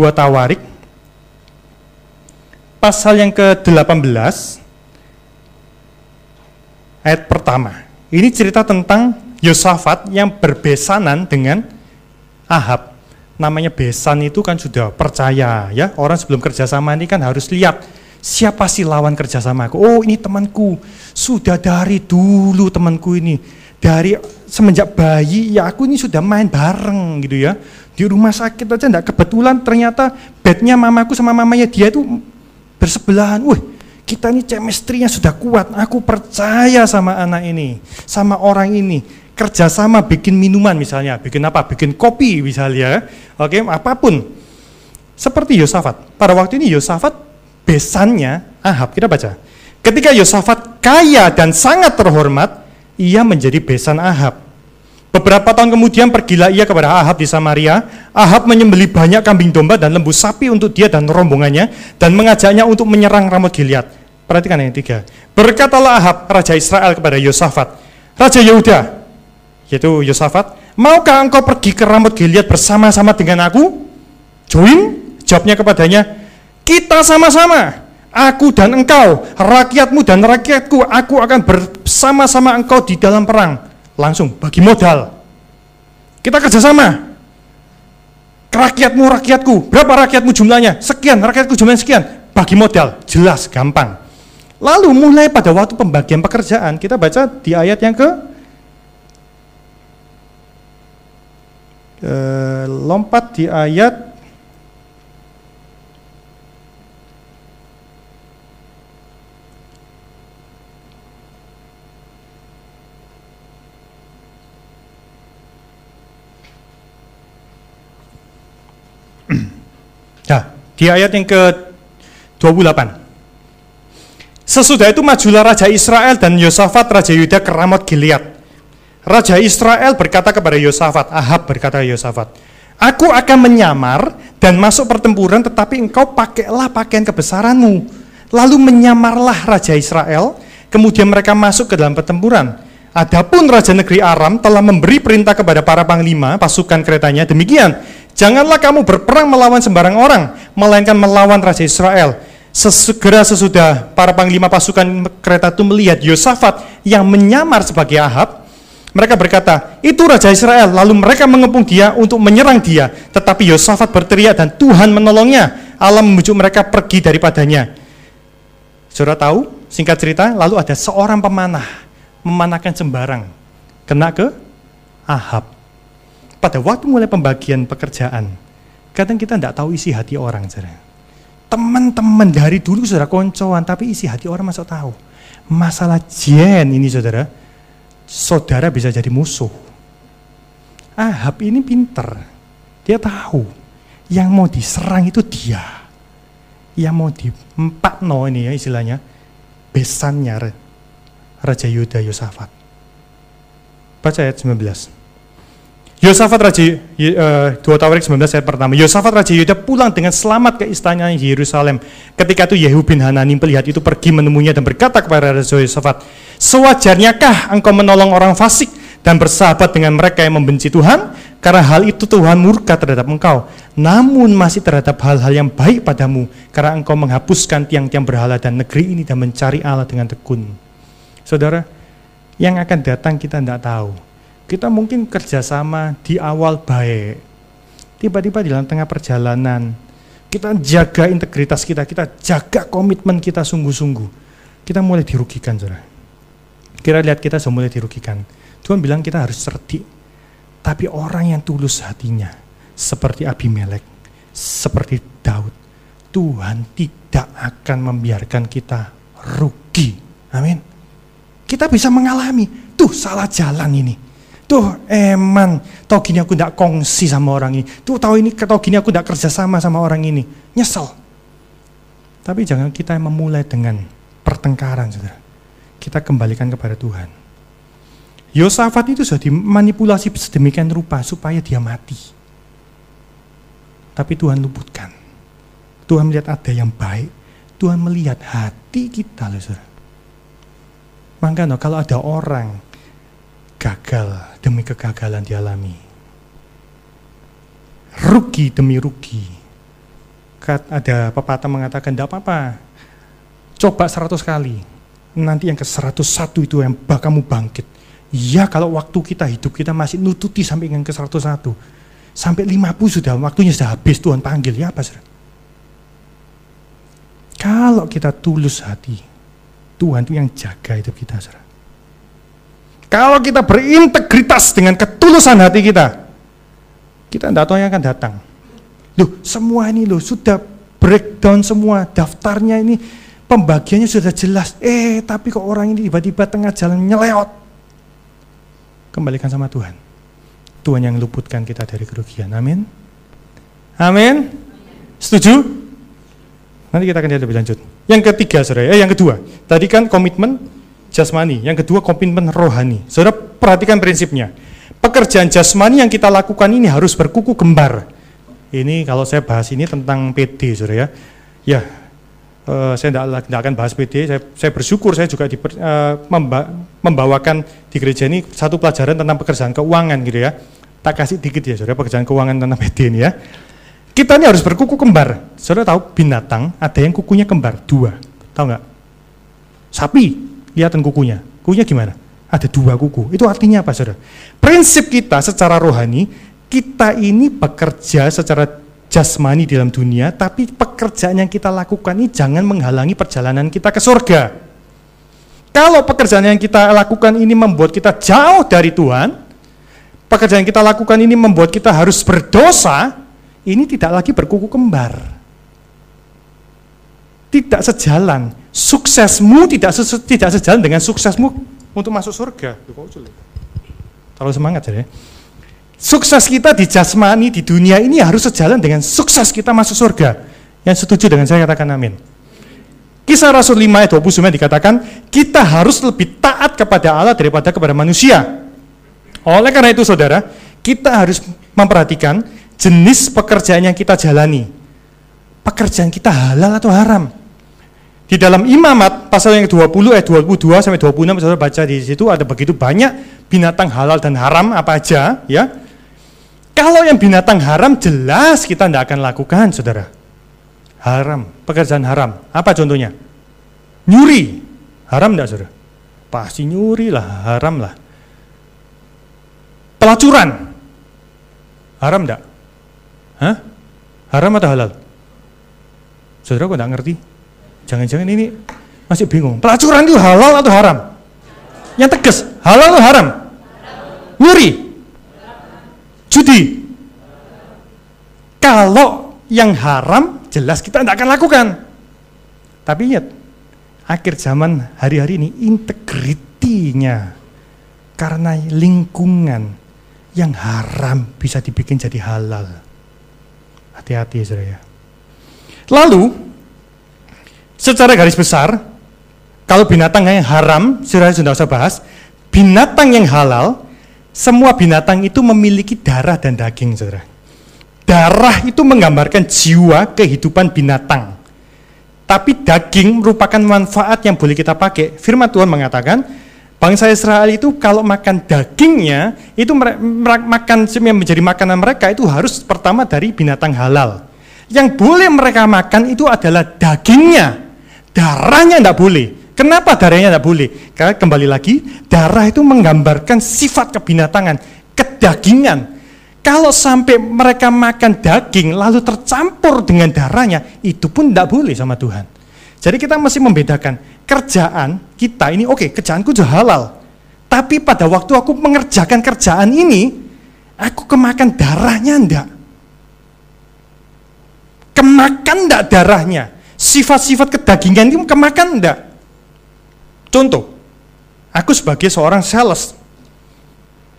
Tawarik, pasal yang ke-18, ayat pertama. Ini cerita tentang Yosafat yang berbesanan dengan Ahab. Namanya besan itu kan sudah percaya, ya. Orang sebelum kerjasama ini kan harus lihat, siapa sih lawan kerjasamaku? Oh, ini temanku. Sudah dari dulu temanku ini. Dari semenjak bayi, ya aku ini sudah main bareng gitu ya. Di rumah sakit aja enggak kebetulan ternyata bednya mamaku sama mamanya dia itu bersebelahan. Wih, kita ini chemistry-nya sudah kuat. Aku percaya sama anak ini, sama orang ini. Kerjasama bikin minuman misalnya, bikin apa? Bikin kopi misalnya. Oke, apapun. Seperti Yosafat. Pada waktu ini Yosafat besannya Ahab, kita baca. Ketika Yosafat kaya dan sangat terhormat, ia menjadi besan Ahab. Beberapa tahun kemudian pergilah ia kepada Ahab di Samaria. Ahab menyembelih banyak kambing domba dan lembu sapi untuk dia dan rombongannya dan mengajaknya untuk menyerang Ramot Gilead. Perhatikan yang 3. Berkatalah Ahab, Raja Israel kepada Yosafat, Raja Yehuda, yaitu Yosafat, maukah engkau pergi ke Ramot Gilead bersama-sama dengan aku? Join, jawabnya kepadanya, kita sama-sama, aku dan engkau, rakyatmu dan rakyatku, aku akan bersama-sama engkau di dalam perang. Langsung bagi modal, kita kerjasama. Rakyatmu, rakyatku, berapa rakyatmu jumlahnya? Sekian, rakyatku jumlahnya sekian. Bagi modal, jelas, gampang. Lalu mulai pada waktu pembagian pekerjaan, kita baca di ayat yang lompat di ayat 28. Sesudah itu majulah Raja Israel dan Yosafat Raja Yuda ke Ramot Gilead. Raja Israel berkata kepada Yosafat, Ahab berkata kepada Yosafat, aku akan menyamar dan masuk pertempuran, tetapi engkau pakailah pakaian kebesaranmu. Lalu menyamarlah Raja Israel, kemudian mereka masuk ke dalam pertempuran. Adapun Raja Negeri Aram telah memberi perintah kepada para panglima pasukan keretanya, demikian, janganlah kamu berperang melawan sembarang orang, melainkan melawan Raja Israel. Segera sesudah para panglima pasukan kereta itu melihat Yosafat yang menyamar sebagai Ahab, mereka berkata, itu Raja Israel. Lalu mereka mengepung dia untuk menyerang dia, tetapi Yosafat berteriak dan Tuhan menolongnya. Allah membujuk mereka pergi daripadanya. Saudara tahu, singkat cerita, lalu ada seorang pemanah memanahkan sembarang, kena ke Ahab. Pada waktu mulai pembagian pekerjaan, kadang kita tidak tahu isi hati orang, saudara. Teman-teman dari dulu saudara koncoan, tapi isi hati orang masuk tahu. Masalah gen ini saudara, saudara bisa jadi musuh. Ahab ini pinter, dia tahu yang mau diserang itu dia, yang mau diempakno ini ya istilahnya, besannya Raja Yuda Yosafat. Baca ayat 19. Yosafat Raja 2 Tawarik 19 ayat pertama. Yosafat Raja Yuda pulang dengan selamat ke istana Yerusalem. Ketika itu Yehu bin Hanani melihat itu pergi menemuinya dan berkata kepada Raja Yosafat, sewajarnyakah engkau menolong orang fasik dan bersahabat dengan mereka yang membenci Tuhan? Karena hal itu Tuhan murka terhadap engkau, namun masih terhadap hal-hal yang baik padamu, karena engkau menghapuskan tiang-tiang berhala dan negeri ini dan mencari Allah dengan tekun. Saudara, yang akan datang kita tidak tahu. Kita mungkin kerjasama di awal baik, tiba-tiba di dalam tengah perjalanan kita jaga integritas kita, kita jaga komitmen kita sungguh-sungguh, kita mulai dirugikan, saudara. Kita lihat kita sudah mulai dirugikan. Tuhan bilang kita harus cerdik, tapi orang yang tulus hatinya seperti Abimelek, seperti Daud, Tuhan tidak akan membiarkan kita rugi. Amin. Kita bisa mengalami, tuh salah jalan ini. Tuh eman, tau gini aku tidak kongsi sama orang ini. Tuh tau gini aku tidak kerjasama sama orang ini. Nyesel. Tapi jangan kita memulai dengan pertengkaran, saudara. Kita kembalikan kepada Tuhan. Yosafat itu sudah dimanipulasi sedemikian rupa supaya dia mati. Tapi Tuhan luputkan. Tuhan melihat ada yang baik. Tuhan melihat hati kita, loh, saudara. Makanya kalau ada orang gagal demi kegagalan dialami, rugi demi rugi, ada pepatah mengatakan tidak apa-apa, coba 100 kali, nanti yang ke 101 itu yang kamu bangkit. Ya kalau waktu kita hidup kita masih nututi sampai yang ke 101, sampai 50 sudah waktunya sudah habis, Tuhan panggil ya apa saudara? Kalau kita tulus hati, Tuhan itu yang jaga hidup kita, saudara. Kalau kita berintegritas dengan ketulusan hati kita, kita tidak tahu yang akan datang. Loh, semua ini loh, sudah breakdown semua, daftarnya ini, pembagiannya sudah jelas. Tapi kok orang ini tiba-tiba tengah jalan nyeleot. Kembalikan sama Tuhan. Tuhan yang luputkan kita dari kerugian. Amin. Amin. Setuju? Nanti kita akan lihat lebih lanjut. Yang ketiga, saudara. Yang kedua. Tadi kan komitmen jasmani, yang kedua komitmen rohani. Saudara perhatikan prinsipnya. Pekerjaan jasmani yang kita lakukan ini harus berkuku kembar. Ini kalau saya bahas ini tentang PD, saudara ya. Ya, Saya tidak akan bahas PD, saya bersyukur saya juga membawakan di gereja ini satu pelajaran tentang pekerjaan keuangan gitu ya. Tak kasih dikit ya saudara, pekerjaan keuangan tentang PD ini ya. Kita ini harus berkuku kembar. Saudara tahu binatang ada yang kukunya kembar, dua. Tahu nggak? Sapi, kelihatan kukunya. Kukunya gimana? Ada dua kuku. Itu artinya apa saudara? Prinsip kita secara rohani, kita ini bekerja secara jasmani dalam dunia, tapi pekerjaan yang kita lakukan ini jangan menghalangi perjalanan kita ke surga. Kalau pekerjaan yang kita lakukan ini membuat kita jauh dari Tuhan, pekerjaan yang kita lakukan ini membuat kita harus berdosa, ini tidak lagi berkuku kembar. Tidak sejalan. Suksesmu tidak sejalan dengan suksesmu untuk masuk surga. Terlalu semangat ya. Sukses kita di jasmani, di dunia ini harus sejalan dengan sukses kita masuk surga. Yang setuju dengan saya katakan amin. Kisah Rasul 5 ayat 29 dikatakan, kita harus lebih taat kepada Allah daripada kepada manusia. Oleh karena itu saudara, kita harus memperhatikan jenis pekerjaan yang kita jalani. Pekerjaan kita halal atau haram. Di dalam Imamat pasal yang ke-20 ayat 22 sampai 26 saudara baca di situ ada begitu banyak binatang halal dan haram apa aja ya. Kalau yang binatang haram jelas kita tidak akan lakukan saudara. Haram, pekerjaan haram. Apa contohnya? Nyuri. Haram enggak saudara? Pasti nyuri lah, haram lah. Pelacuran. Haram enggak? Hah? Haram atau halal? Saudara kok nggak ngerti? Jangan-jangan ini masih bingung. Pelacuran itu halal atau haram? Yang tegas, halal atau haram? Nyuri? Judi? Kalau yang haram, jelas kita nggak akan lakukan. Tapi ingat, akhir zaman hari-hari ini integritinya karena lingkungan yang haram bisa dibikin jadi halal. Hati-hati saudara ya. Lalu, secara garis besar, kalau binatang yang haram, saudara sudah usah bahas, binatang yang halal, semua binatang itu memiliki darah dan daging, saudara. Darah itu menggambarkan jiwa kehidupan binatang. Tapi daging merupakan manfaat yang boleh kita pakai. Firman Tuhan mengatakan, bangsa Israel itu kalau makan dagingnya, itu makan yang menjadi makanan mereka itu harus pertama dari binatang halal. Yang boleh mereka makan itu adalah dagingnya, darahnya tidak boleh. Kenapa darahnya tidak boleh? Karena kembali lagi, darah itu menggambarkan sifat kebinatangan, kedagingan. Kalau sampai mereka makan daging lalu tercampur dengan darahnya, itu pun tidak boleh sama Tuhan. Jadi kita mesti membedakan kerjaan kita ini, oke, kerjaanku juga halal. Tapi pada waktu aku mengerjakan kerjaan ini, aku kemakan darahnya enggak. Kemakan enggak darahnya. Sifat-sifat kedagingan itu kemakan enggak. Contoh, aku sebagai seorang sales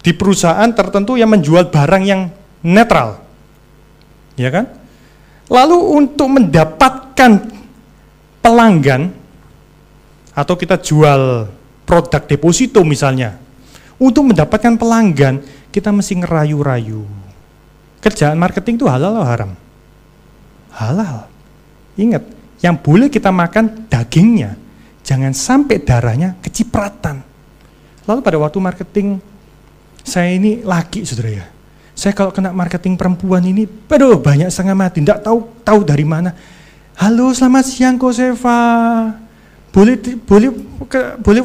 di perusahaan tertentu yang menjual barang yang netral. Ya kan? Lalu untuk mendapatkan pelanggan atau kita jual produk deposito misalnya, untuk mendapatkan pelanggan kita mesti ngerayu-rayu. Kerjaan marketing itu halal atau haram? Halal. Ingat, yang boleh kita makan dagingnya, jangan sampai darahnya kecipratan. Lalu pada waktu marketing, saya ini laki saudara ya, saya kalau kena marketing perempuan ini, aduh banyak setengah mati, tidak tahu dari mana. Halo, selamat siang Kosefa. Boleh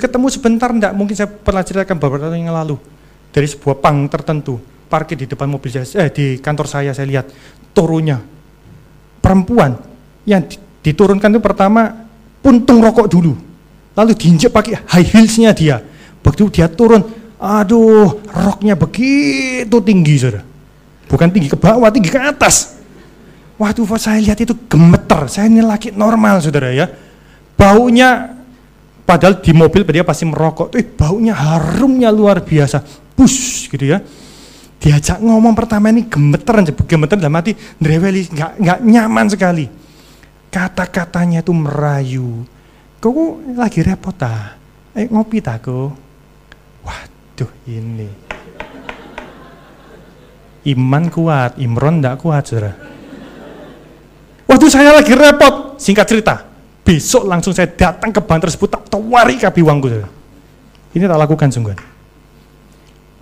ketemu sebentar enggak? Mungkin saya pernah ceritakan beberapa tahun yang lalu dari sebuah pang tertentu, parkir di depan mobil saya, di kantor saya lihat turunnya perempuan yang diturunkan itu pertama puntung rokok dulu. Lalu diinjak pakai high heels-nya dia. Begitu dia turun, aduh, roknya begitu tinggi, Saudara. Bukan tinggi ke bawah, tinggi ke atas. Waktu saya lihat itu gemeter, saya ini laki normal saudara ya, baunya, padahal di mobil dia pasti merokok, baunya harumnya luar biasa, push gitu ya, diajak ngomong pertama ini gemeter dalam hati, nereweli, nggak nyaman sekali, kata-katanya itu merayu, kau lagi repot ah, ngopi tak kau, waduh ini, iman kuat, Imron nggak kuat saudara. Waktu saya lagi repot, singkat cerita, besok langsung saya datang ke bank tersebut, tak tawari kabi uangku. Ini tak lakukan sungguh.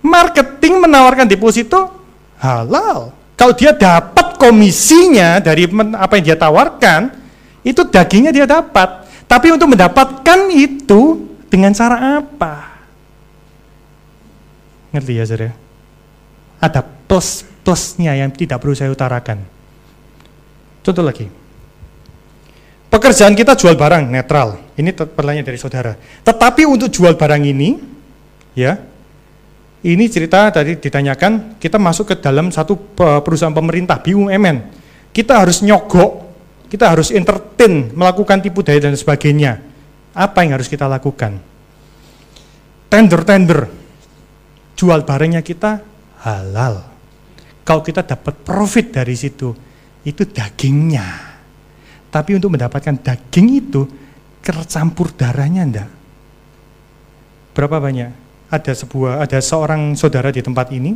Marketing menawarkan deposito halal. Kalau dia dapat komisinya dari apa yang dia tawarkan, itu dagingnya dia dapat. Tapi untuk mendapatkan itu dengan cara apa? Ngerti ya saudara? Ada plus-plusnya yang tidak perlu saya utarakan. Contoh lagi, pekerjaan kita jual barang netral. Ini pertanyaan dari saudara. Tetapi untuk jual barang ini, ya, ini cerita tadi ditanyakan, kita masuk ke dalam satu perusahaan pemerintah BUMN. Kita harus nyogok, kita harus entertain, melakukan tipu daya dan sebagainya. Apa yang harus kita lakukan? Tender-tender, jual barangnya kita halal. Kalau kita dapat profit dari situ, itu dagingnya. Tapi untuk mendapatkan daging itu, tercampur darahnya enggak? Berapa banyak? Ada seorang saudara di tempat ini,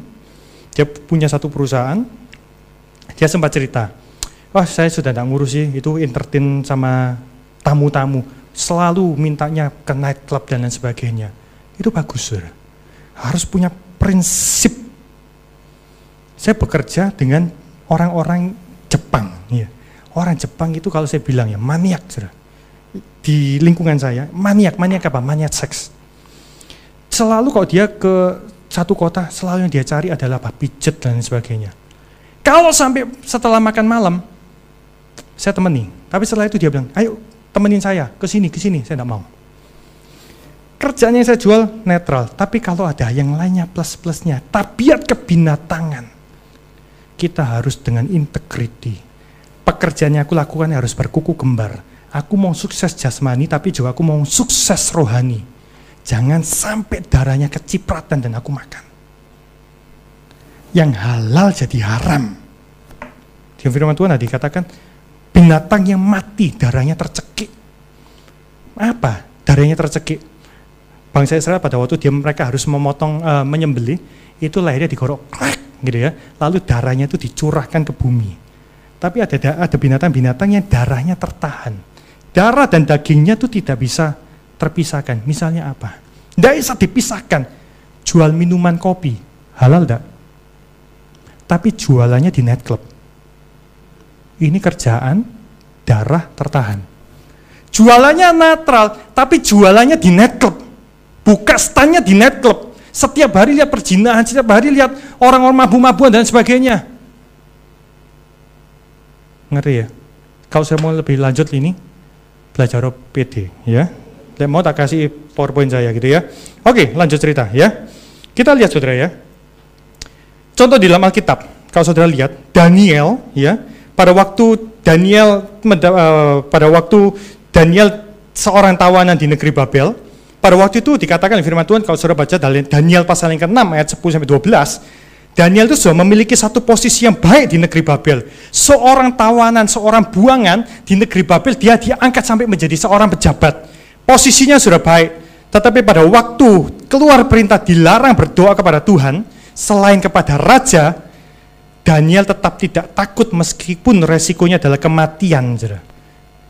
dia punya satu perusahaan, dia sempat cerita, wah saya sudah enggak ngurusi, itu entertain sama tamu-tamu, selalu mintanya ke nightclub dan lain sebagainya. Itu bagus, saudara. Harus punya prinsip. Saya bekerja dengan orang-orang Jepang, ya. Orang Jepang itu kalau saya bilang ya maniak, saudara. Di lingkungan saya, maniak apa? Maniak seks. Selalu kalau dia ke satu kota, selalu yang dia cari adalah apa? Pijet dan sebagainya. Kalau sampai setelah makan malam, saya temani. Tapi setelah itu dia bilang, ayo temenin saya ke sini. Saya tidak mau. Kerjanya saya jual netral, tapi kalau ada yang lainnya plus-plusnya, tabiat kebinatangan, kita harus dengan integriti. Pekerjaannya aku lakukan harus berkuku kembar. Aku mau sukses jasmani, tapi juga aku mau sukses rohani. Jangan sampai darahnya kecipratan dan aku makan. Yang halal jadi haram. Di firman Tuhan tadi dikatakan, binatang yang mati darahnya tercekik. Apa? Darahnya tercekik. Bangsa Israel pada waktu dia mereka harus memotong menyembelih, itu lahirnya digorok gitu ya, lalu darahnya itu dicurahkan ke bumi. Tapi ada binatang-binatang yang darahnya tertahan, darah dan dagingnya itu tidak bisa terpisahkan. Misalnya apa? Tidak bisa dipisahkan. Jual minuman kopi halal tidak? Tapi jualannya di nightclub. Ini kerjaan darah tertahan. Jualannya netral, tapi jualannya di nightclub. Buka standnya di nightclub, setiap hari lihat perzinahan, setiap hari lihat orang-orang mabu-mabuan dan sebagainya. Ngerti ya? Kalau saya mau lebih lanjut ini, belajar PD ya. Saya mau tak kasih PowerPoint saya gitu ya. Oke, lanjut cerita ya. Kita lihat saudara ya. Contoh di dalam Alkitab, kalau saudara lihat Daniel ya, pada waktu Daniel seorang tawanan di negeri Babel. Pada waktu itu dikatakan firman Tuhan, kalau saudara baca Daniel pasal yang ke-6 ayat 10-12, Daniel itu sudah memiliki satu posisi yang baik di negeri Babel. Seorang tawanan, seorang buangan di negeri Babel, dia diangkat sampai menjadi seorang pejabat. Posisinya sudah baik, tetapi pada waktu keluar perintah dilarang berdoa kepada Tuhan, selain kepada raja, Daniel tetap tidak takut meskipun resikonya adalah kematian.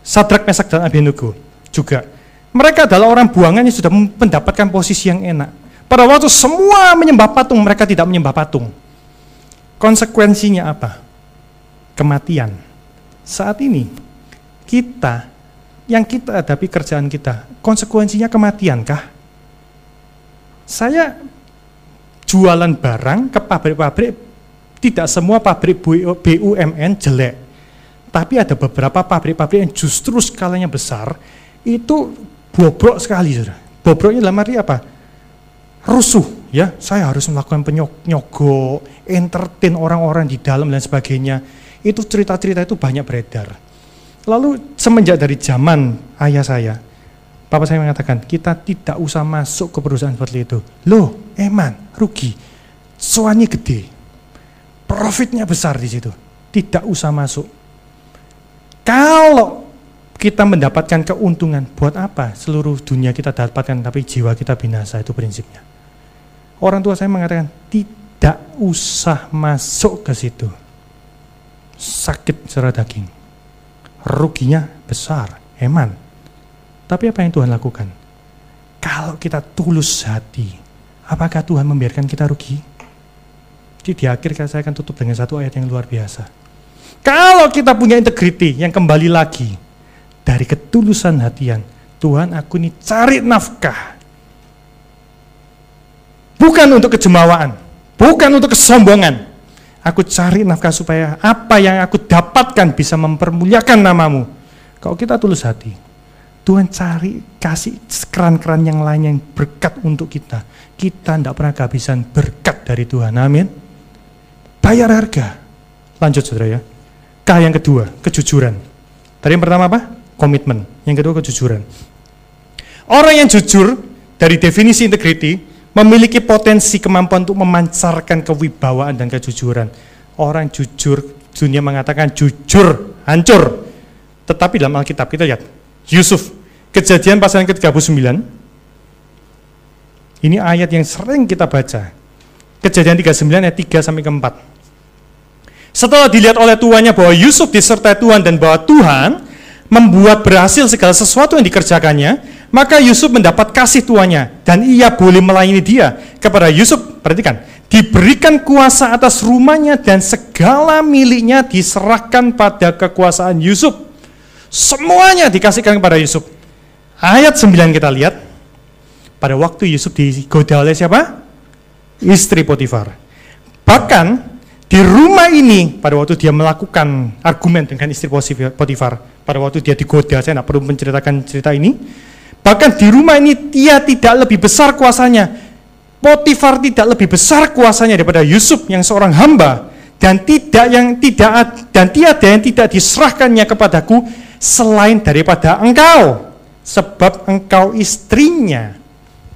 Sadrak, Mesak, dan Abednego juga. Mereka adalah orang buangan yang sudah mendapatkan posisi yang enak. Pada waktu semua menyembah patung, mereka tidak menyembah patung. Konsekuensinya apa? Kematian. Saat ini, kita, yang kita hadapi kerjaan kita, konsekuensinya kematian kah? Saya jualan barang ke pabrik-pabrik, tidak semua pabrik BUMN jelek. Tapi ada beberapa pabrik-pabrik yang justru skalanya besar, itu bobrok sekali, saudara. Bobroknya dalam arti apa? Rusuh, ya. Saya harus melakukan penyogok, entertain orang-orang di dalam dan sebagainya. Itu cerita-cerita itu banyak beredar. Lalu semenjak dari zaman ayah saya, papa saya mengatakan kita tidak usah masuk ke perusahaan seperti itu. Loh, eman, rugi, soalnya gede, profitnya besar di situ. Tidak usah masuk. Kalau kita mendapatkan keuntungan, buat apa seluruh dunia kita dapatkan tapi jiwa kita binasa? Itu prinsipnya. Orang tua saya mengatakan tidak usah masuk ke situ, sakit secara daging, ruginya besar, Heman. Tapi apa yang Tuhan lakukan? Kalau kita tulus hati, apakah Tuhan membiarkan kita rugi? Jadi di akhir saya akan tutup dengan satu ayat yang luar biasa. Kalau kita punya integriti yang kembali lagi, dari ketulusan hatian, Tuhan aku ini cari nafkah. Bukan untuk kejemawaan, bukan untuk kesombongan. Aku cari nafkah supaya apa yang aku dapatkan bisa mempermuliakan namamu. Kalau kita tulus hati, Tuhan cari, kasih keran-keran yang lain yang berkat untuk kita. Kita tidak pernah kehabisan berkat dari Tuhan, amin. Bayar harga. Lanjut saudara ya. K yang kedua, kejujuran. Tadi yang pertama apa? Komitmen. Yang kedua kejujuran. Orang yang jujur, dari definisi integriti, memiliki potensi kemampuan untuk memancarkan kewibawaan dan kejujuran. Orang jujur, dunia mengatakan jujur, hancur. Tetapi dalam Alkitab kita lihat, Yusuf, Kejadian pasal yang ke-39. Ini ayat yang sering kita baca. Kejadian 39 ayat 3-4. Setelah dilihat oleh tuannya bahwa Yusuf disertai Tuhan dan bahwa Tuhan membuat berhasil segala sesuatu yang dikerjakannya, maka Yusuf mendapat kasih tuannya dan ia boleh melayani dia. Kepada Yusuf, perhatikan, diberikan kuasa atas rumahnya dan segala miliknya diserahkan pada kekuasaan Yusuf. Semuanya dikasihkan kepada Yusuf. Ayat 9 kita lihat, pada waktu Yusuf digoda oleh siapa? Istri Potifar. Bahkan di rumah ini, pada waktu dia melakukan argumen dengan istri Potifar, pada waktu dia digoda, saya tidak perlu menceritakan cerita ini, bahkan di rumah ini dia tidak lebih besar kuasanya, Potifar tidak lebih besar kuasanya daripada Yusuf yang seorang hamba, dan tiada yang tidak diserahkannya kepadaku selain daripada engkau, sebab engkau istrinya.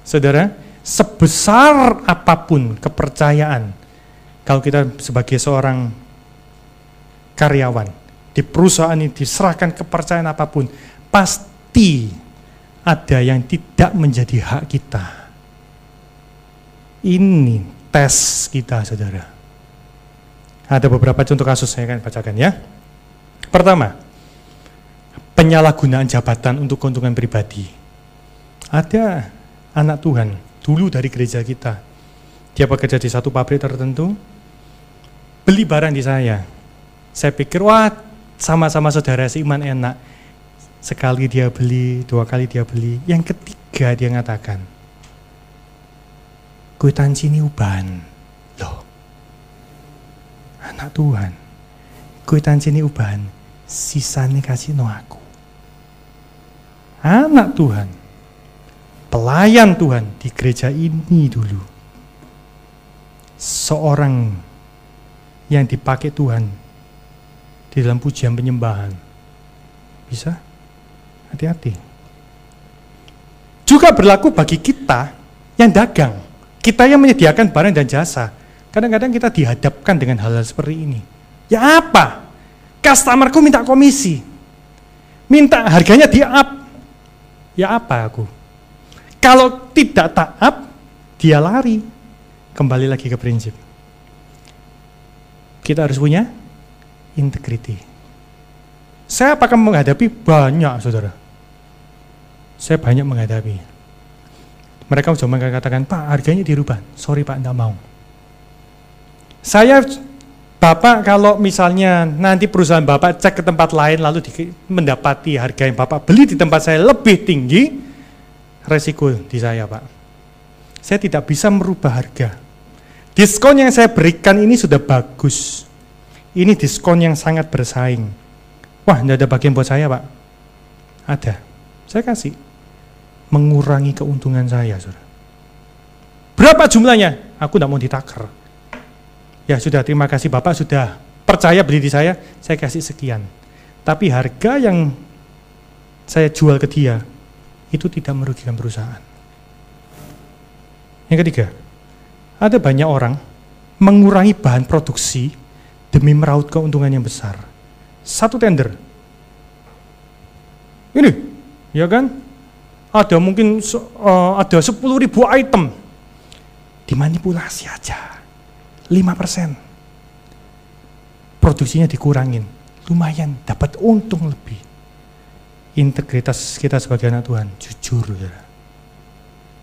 Saudara, sebesar apapun kepercayaan, kalau kita sebagai seorang karyawan, di perusahaan ini diserahkan kepercayaan apapun, pasti ada yang tidak menjadi hak kita. Ini tes kita, saudara. Ada beberapa contoh kasus saya akan bacakan ya. Pertama, penyalahgunaan jabatan untuk keuntungan pribadi. Ada anak Tuhan, dulu dari gereja kita, dia bekerja di satu pabrik tertentu, beli barang di saya pikir wah sama-sama saudara seiman enak, sekali dia beli, dua kali dia beli, yang ketiga dia ngatakan kwitansi ini ubahan. Loh, anak Tuhan, kwitansi ini ubahan, sisanya kasih no aku. Anak Tuhan, pelayan Tuhan di gereja ini dulu, seorang yang dipakai Tuhan di dalam pujian penyembahan. Bisa? Hati-hati. Juga berlaku bagi kita yang dagang. Kita yang menyediakan barang dan jasa. Kadang-kadang kita dihadapkan dengan hal-hal seperti ini. Ya apa? Customerku minta komisi. Minta harganya di-up. Ya apa aku? Kalau tidak taat, dia lari. Kembali lagi ke prinsip. Kita harus punya integriti. Saya apakah menghadapi? Banyak, saudara. Saya banyak menghadapi. Mereka cuma mengatakan, Pak, harganya dirubah. Sorry, Pak, enggak mau. Saya, Bapak, kalau misalnya nanti perusahaan Bapak cek ke tempat lain, lalu mendapati harga yang Bapak beli di tempat saya lebih tinggi, resiko di saya, Pak. Saya tidak bisa merubah harga. Diskon yang saya berikan ini sudah bagus. Ini diskon yang sangat bersaing. Wah, tidak ada bagian buat saya, Pak. Ada. Saya kasih. Mengurangi keuntungan saya, saudara. Berapa jumlahnya? Aku tidak mau ditakar. Ya sudah, terima kasih Bapak sudah percaya beli di saya kasih sekian. Tapi harga yang saya jual ke dia, itu tidak merugikan perusahaan. Yang ketiga, ada banyak orang mengurangi bahan produksi demi meraup keuntungan yang besar. Satu tender. Ini, ya kan? Ada mungkin ada 10.000 item. Dimanipulasi aja. 5%. Produksinya dikurangin. Lumayan, dapat untung lebih. integritas kita sebagai anak Tuhan, jujur. Saudara.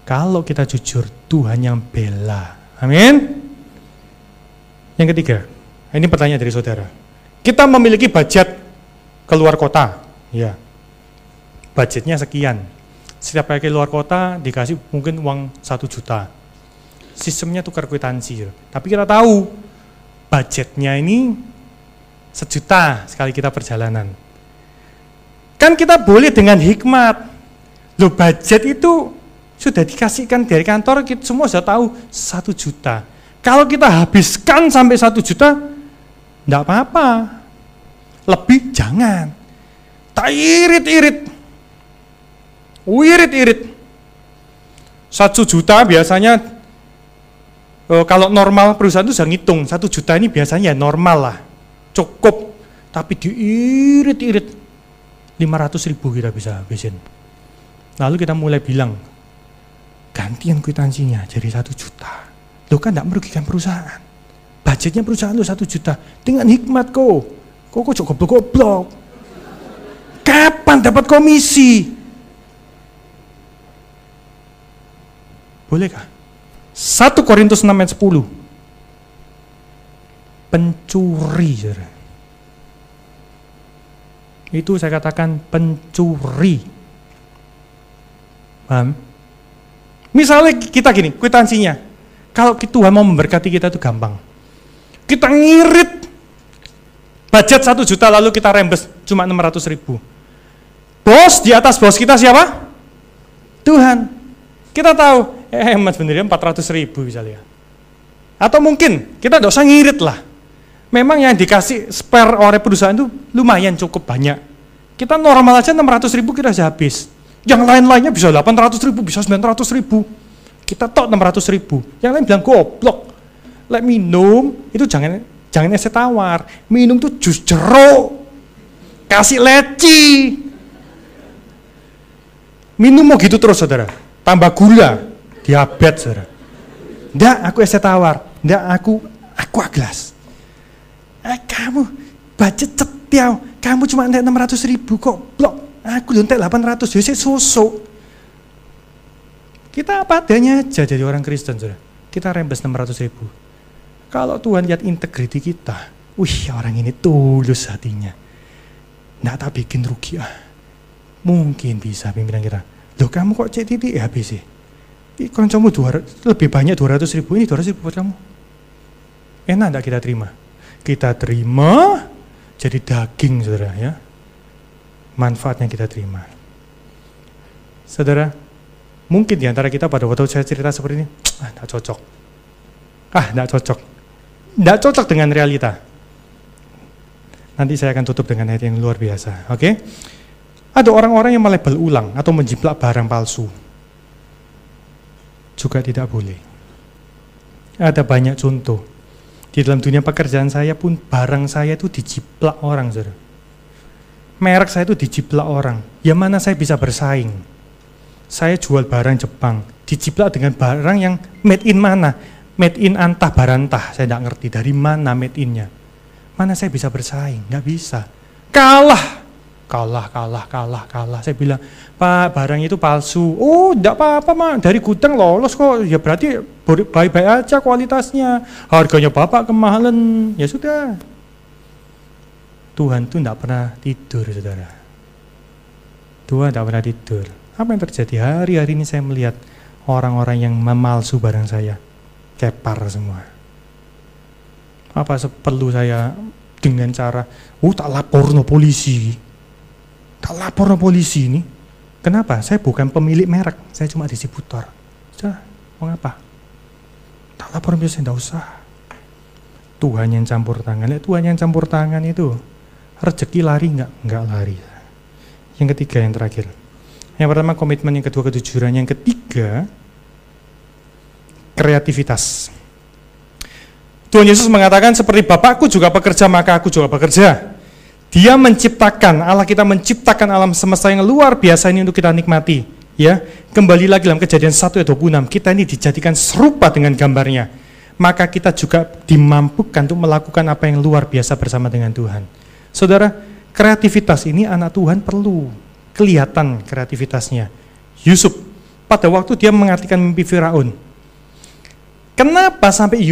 Kalau kita jujur, Tuhan yang bela. Amin. Yang ketiga, ini pertanyaan dari saudara. Kita memiliki budget keluar kota, ya. Budgetnya sekian. Setiap kali keluar kota dikasih mungkin uang 1 juta. Sistemnya tukar kwitansi. Tapi kita tahu budgetnya ini 1 juta sekali kita perjalanan. Kan kita boleh dengan hikmat. Loh, budget itu sudah dikasihkan dari kantor, kita semua sudah tahu 1 juta. Kalau kita habiskan sampai 1 juta, enggak apa-apa. Lebih jangan. Tak irit-irit. Wirit-irit. 1 juta biasanya, kalau normal perusahaan itu sudah ngitung, 1 juta ini biasanya normal lah, cukup. Tapi diirit-irit, 500.000 kita bisa habisin. Lalu kita mulai bilang, gantian kwitansinya jadi 1 juta. Lo kan tidak merugikan perusahaan. Budgetnya perusahaan lo 1 juta. Dengan hikmat kok cukup goblok. Kapan dapat komisi? Bolehkah? 1 Korintus 6:10. Pencuri. Saudara. Itu saya katakan pencuri. Paham? Misalnya kita gini, kwitansinya. Kalau Tuhan mau memberkati kita itu gampang. Kita ngirit. Budget 1 juta lalu kita rembes cuma 600.000. Bos di atas bos kita siapa? Tuhan. Kita tahu, mas beneran 400.000 misalnya. Atau mungkin kita enggak usah ngirit lah. Memang yang dikasih spare oleh perusahaan itu lumayan cukup banyak. Kita normal aja 600.000 kita sudah habis. Yang lain-lainnya bisa 800.000, bisa 900.000. Kita tok 600.000. Yang lain bilang goblok. Lek minum itu jangan es tawar. Minum tuh jus jeruk. Kasih leci. Minum mau gitu terus saudara. Tambah gula, diabetes saudara. Ndak, aku es tawar. Ndak, aku aglas. Kamu budget cetiau. Kamu cuma entek 600.000 goblok. Aku lontek 800, jadi susuk. Kita apa adanya aja jadi orang Kristen, saudara. Kita rembes 600.000. Kalau Tuhan lihat integriti kita, wih orang ini tulus hatinya. Nggak tak bikin rugi ah. Mungkin bisa pimpinan kita. Loh kamu kok cek titik habis sih? Koncomu lebih banyak 200.000, ini 200.000 buat kamu. Enak nggak kita terima? Kita terima jadi daging, saudara ya. Manfaat yang kita terima. Saudara, mungkin diantara kita pada waktu saya cerita seperti ini, tidak cocok dengan realita. Nanti saya akan tutup dengan ayat yang luar biasa. Oke? Ada orang-orang yang melabel ulang atau menjiplak barang palsu. Juga tidak boleh. Ada banyak contoh. Di dalam dunia pekerjaan saya pun, barang saya itu dijiplak orang, saudara. Merek saya itu dijiplak orang. Ya mana saya bisa bersaing? Saya jual barang Jepang. Dijiplak dengan barang yang made in mana? Made in antah barantah. Saya tidak ngerti dari mana made innya. Mana saya bisa bersaing? Nggak bisa. Kalah. Saya bilang, Pak, barang itu palsu. Oh, tidak apa-apa, Mak. Dari gudang lolos kok. Ya berarti baik-baik aja kualitasnya. Harganya Bapak kemahalan. Ya sudah. Tuhan itu tidak pernah tidur, saudara. Tuhan tidak pernah tidur. Apa yang terjadi? Hari-hari ini saya melihat orang-orang yang memalsu barang saya. Kepar semua. Apa perlu saya dengan cara, tak lapor no polisi. Tak lapor no polisi ini. Kenapa? Saya bukan pemilik merek. Saya cuma distributor. Sudah, mau ngapa? Tak lapor biasanya tidak usah. Tuhan yang campur tangan. Lihat Tuhan yang campur tangan itu. Rezeki lari enggak? Enggak lari. Yang ketiga, yang terakhir. Yang pertama komitmen, yang kedua kejujuran, yang ketiga kreativitas. Tuhan Yesus mengatakan seperti Bapakku juga pekerja maka aku juga bekerja. Dia menciptakan, Allah kita menciptakan alam semesta yang luar biasa ini untuk kita nikmati. Ya, kembali lagi dalam Kejadian 1:26, kita ini dijadikan serupa dengan gambarnya. Maka kita juga dimampukan untuk melakukan apa yang luar biasa bersama dengan Tuhan. Saudara, kreativitas ini anak Tuhan perlu. kelihatan kreativitasnya. Yusuf, pada waktu dia mengartikan mimpi Firaun. Kenapa sampai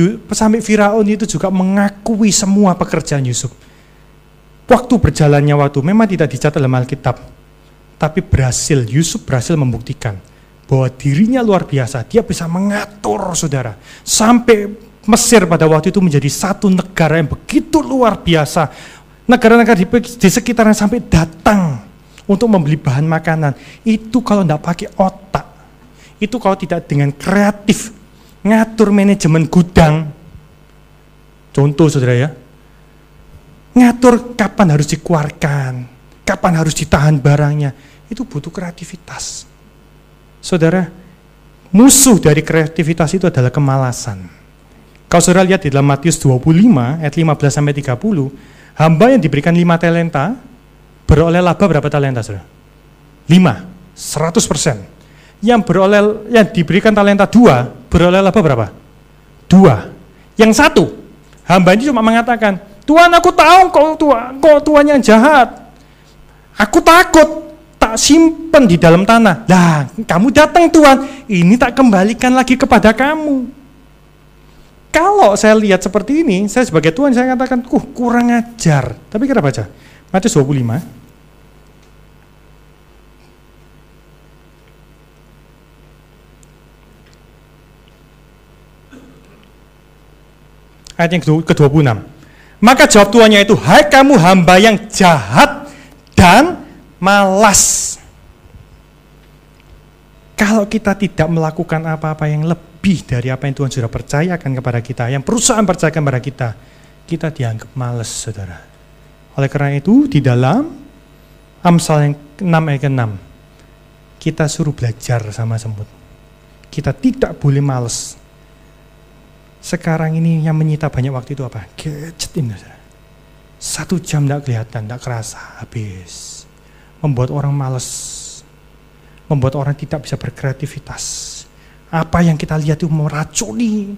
Firaun itu juga mengakui semua pekerjaan Yusuf? Waktu berjalannya waktu memang tidak dicatat dalam Alkitab, tapi Yusuf berhasil membuktikan bahwa dirinya luar biasa, dia bisa mengatur, saudara. Sampai Mesir pada waktu itu menjadi satu negara yang begitu luar biasa. Negara-negara di sekitarnya sampai datang untuk membeli bahan makanan. Itu kalau tidak pakai otak, itu kalau tidak dengan kreatif, ngatur manajemen gudang. Contoh, saudara ya, ngatur kapan harus dikeluarkan, kapan harus ditahan barangnya, itu butuh kreativitas. Saudara, musuh dari kreativitas itu adalah kemalasan. Kalau saudara lihat di dalam Matius 25, ayat 15-30, hamba yang diberikan 5 talenta, beroleh laba berapa talenta, saudara? 5, 100%. Yang diberikan talenta 2, beroleh laba berapa? 2. Yang satu, hamba ini cuma mengatakan, Tuhan aku tahu kau Tuhan yang jahat. Aku takut. Tak simpen di dalam tanah. Nah, kamu datang Tuhan, ini tak kembalikan lagi kepada kamu. Kalau saya lihat seperti ini, saya sebagai Tuhan, saya katakan, kurang ajar. Tapi kita baca, Matius 25. Ayat yang ke-26. Maka jawab tuannya itu, hai kamu hamba yang jahat dan malas. Kalau kita tidak melakukan apa-apa yang lebih dari apa yang Tuhan sudah percayakan kepada kita, yang perusahaan percayakan kepada kita, kita dianggap malas, saudara. Oleh karena itu, di dalam Amsal yang 6 ayat 6, kita suruh belajar sama semut. Kita tidak boleh malas. Sekarang ini yang menyita banyak waktu itu apa? Gadget ini, saudara. 1 jam tidak kelihatan, tidak kerasa, habis. Membuat orang malas, membuat orang tidak bisa berkreativitas. Apa yang kita lihat itu meracuni,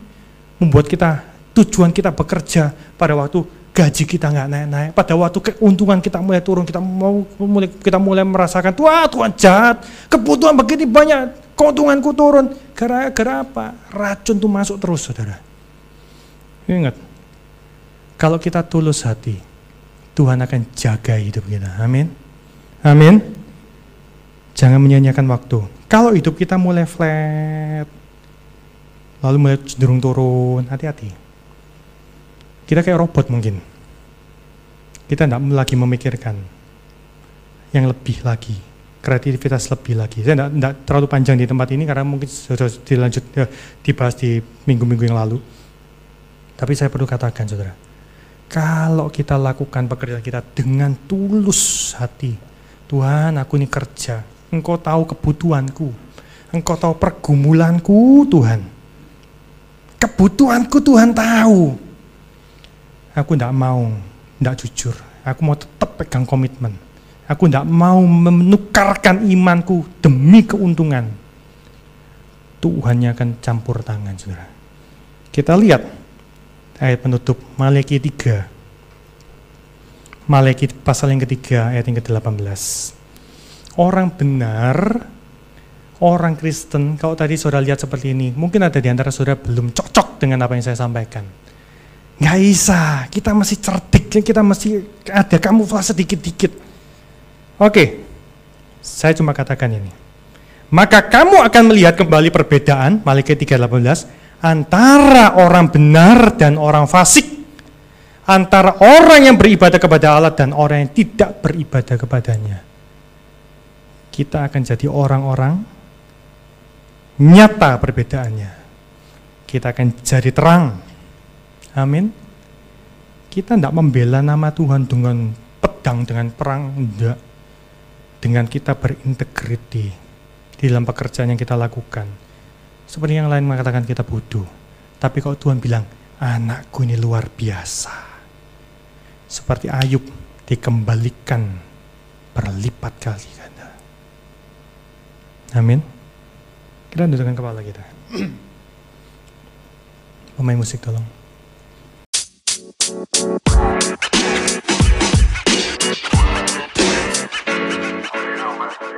membuat kita, tujuan kita bekerja pada waktu gaji kita nggak naik-naik, pada waktu keuntungan kita mulai turun, kita mulai merasakan, wah Tuhan jahat, kebutuhan begini banyak, keuntunganku turun, gara-gara apa? Racun itu masuk terus, saudara. Ingat, kalau kita tulus hati, Tuhan akan jaga hidup kita, amin. Amin. Jangan menyanyiakan waktu. Kalau hidup kita mulai flat, lalu mulai cenderung turun, hati-hati. Kita kayak robot mungkin. Kita tidak lagi memikirkan yang lebih lagi, kreativitas lebih lagi. Saya tidak terlalu panjang di tempat ini karena mungkin sudah dilanjut dibahas di minggu-minggu yang lalu. Tapi saya perlu katakan, saudara, kalau kita lakukan pekerjaan kita dengan tulus hati. Tuhan, aku ini kerja. Engkau tahu kebutuhanku. Engkau tahu pergumulanku, Tuhan. Kebutuhanku Tuhan tahu. Aku tidak mau, tidak jujur. Aku mau tetap pegang komitmen. Aku tidak mau menukarkan imanku demi keuntungan. Tuhan yang akan campur tangan, saudara. Kita lihat ayat penutup Malaki 3. Malaki pasal yang ketiga, ayat yang ke-18. Orang benar, orang Kristen, kalau tadi saudara lihat seperti ini, mungkin ada di antara saudara belum cocok dengan apa yang saya sampaikan. Nggak bisa, kita masih cerdik, kita masih ada kamuflase dikit-dikit. Oke, saya cuma katakan ini. Maka kamu akan melihat kembali perbedaan, Malaki 3:18, antara orang benar dan orang fasik. Antara orang yang beribadah kepada Allah dan orang yang tidak beribadah kepadanya. Kita akan jadi orang-orang nyata perbedaannya. Kita akan jadi terang. Amin. Kita tidak membela nama Tuhan dengan pedang, dengan perang. Enggak. Dengan kita berintegriti di dalam pekerjaan yang kita lakukan. Seperti yang lain mengatakan kita bodoh. Tapi kalau Tuhan bilang, anakku ini luar biasa. Seperti Ayub, dikembalikan berlipat kali ganda. Amin. Kita dudukkan kepala kita. Pemain musik tolong.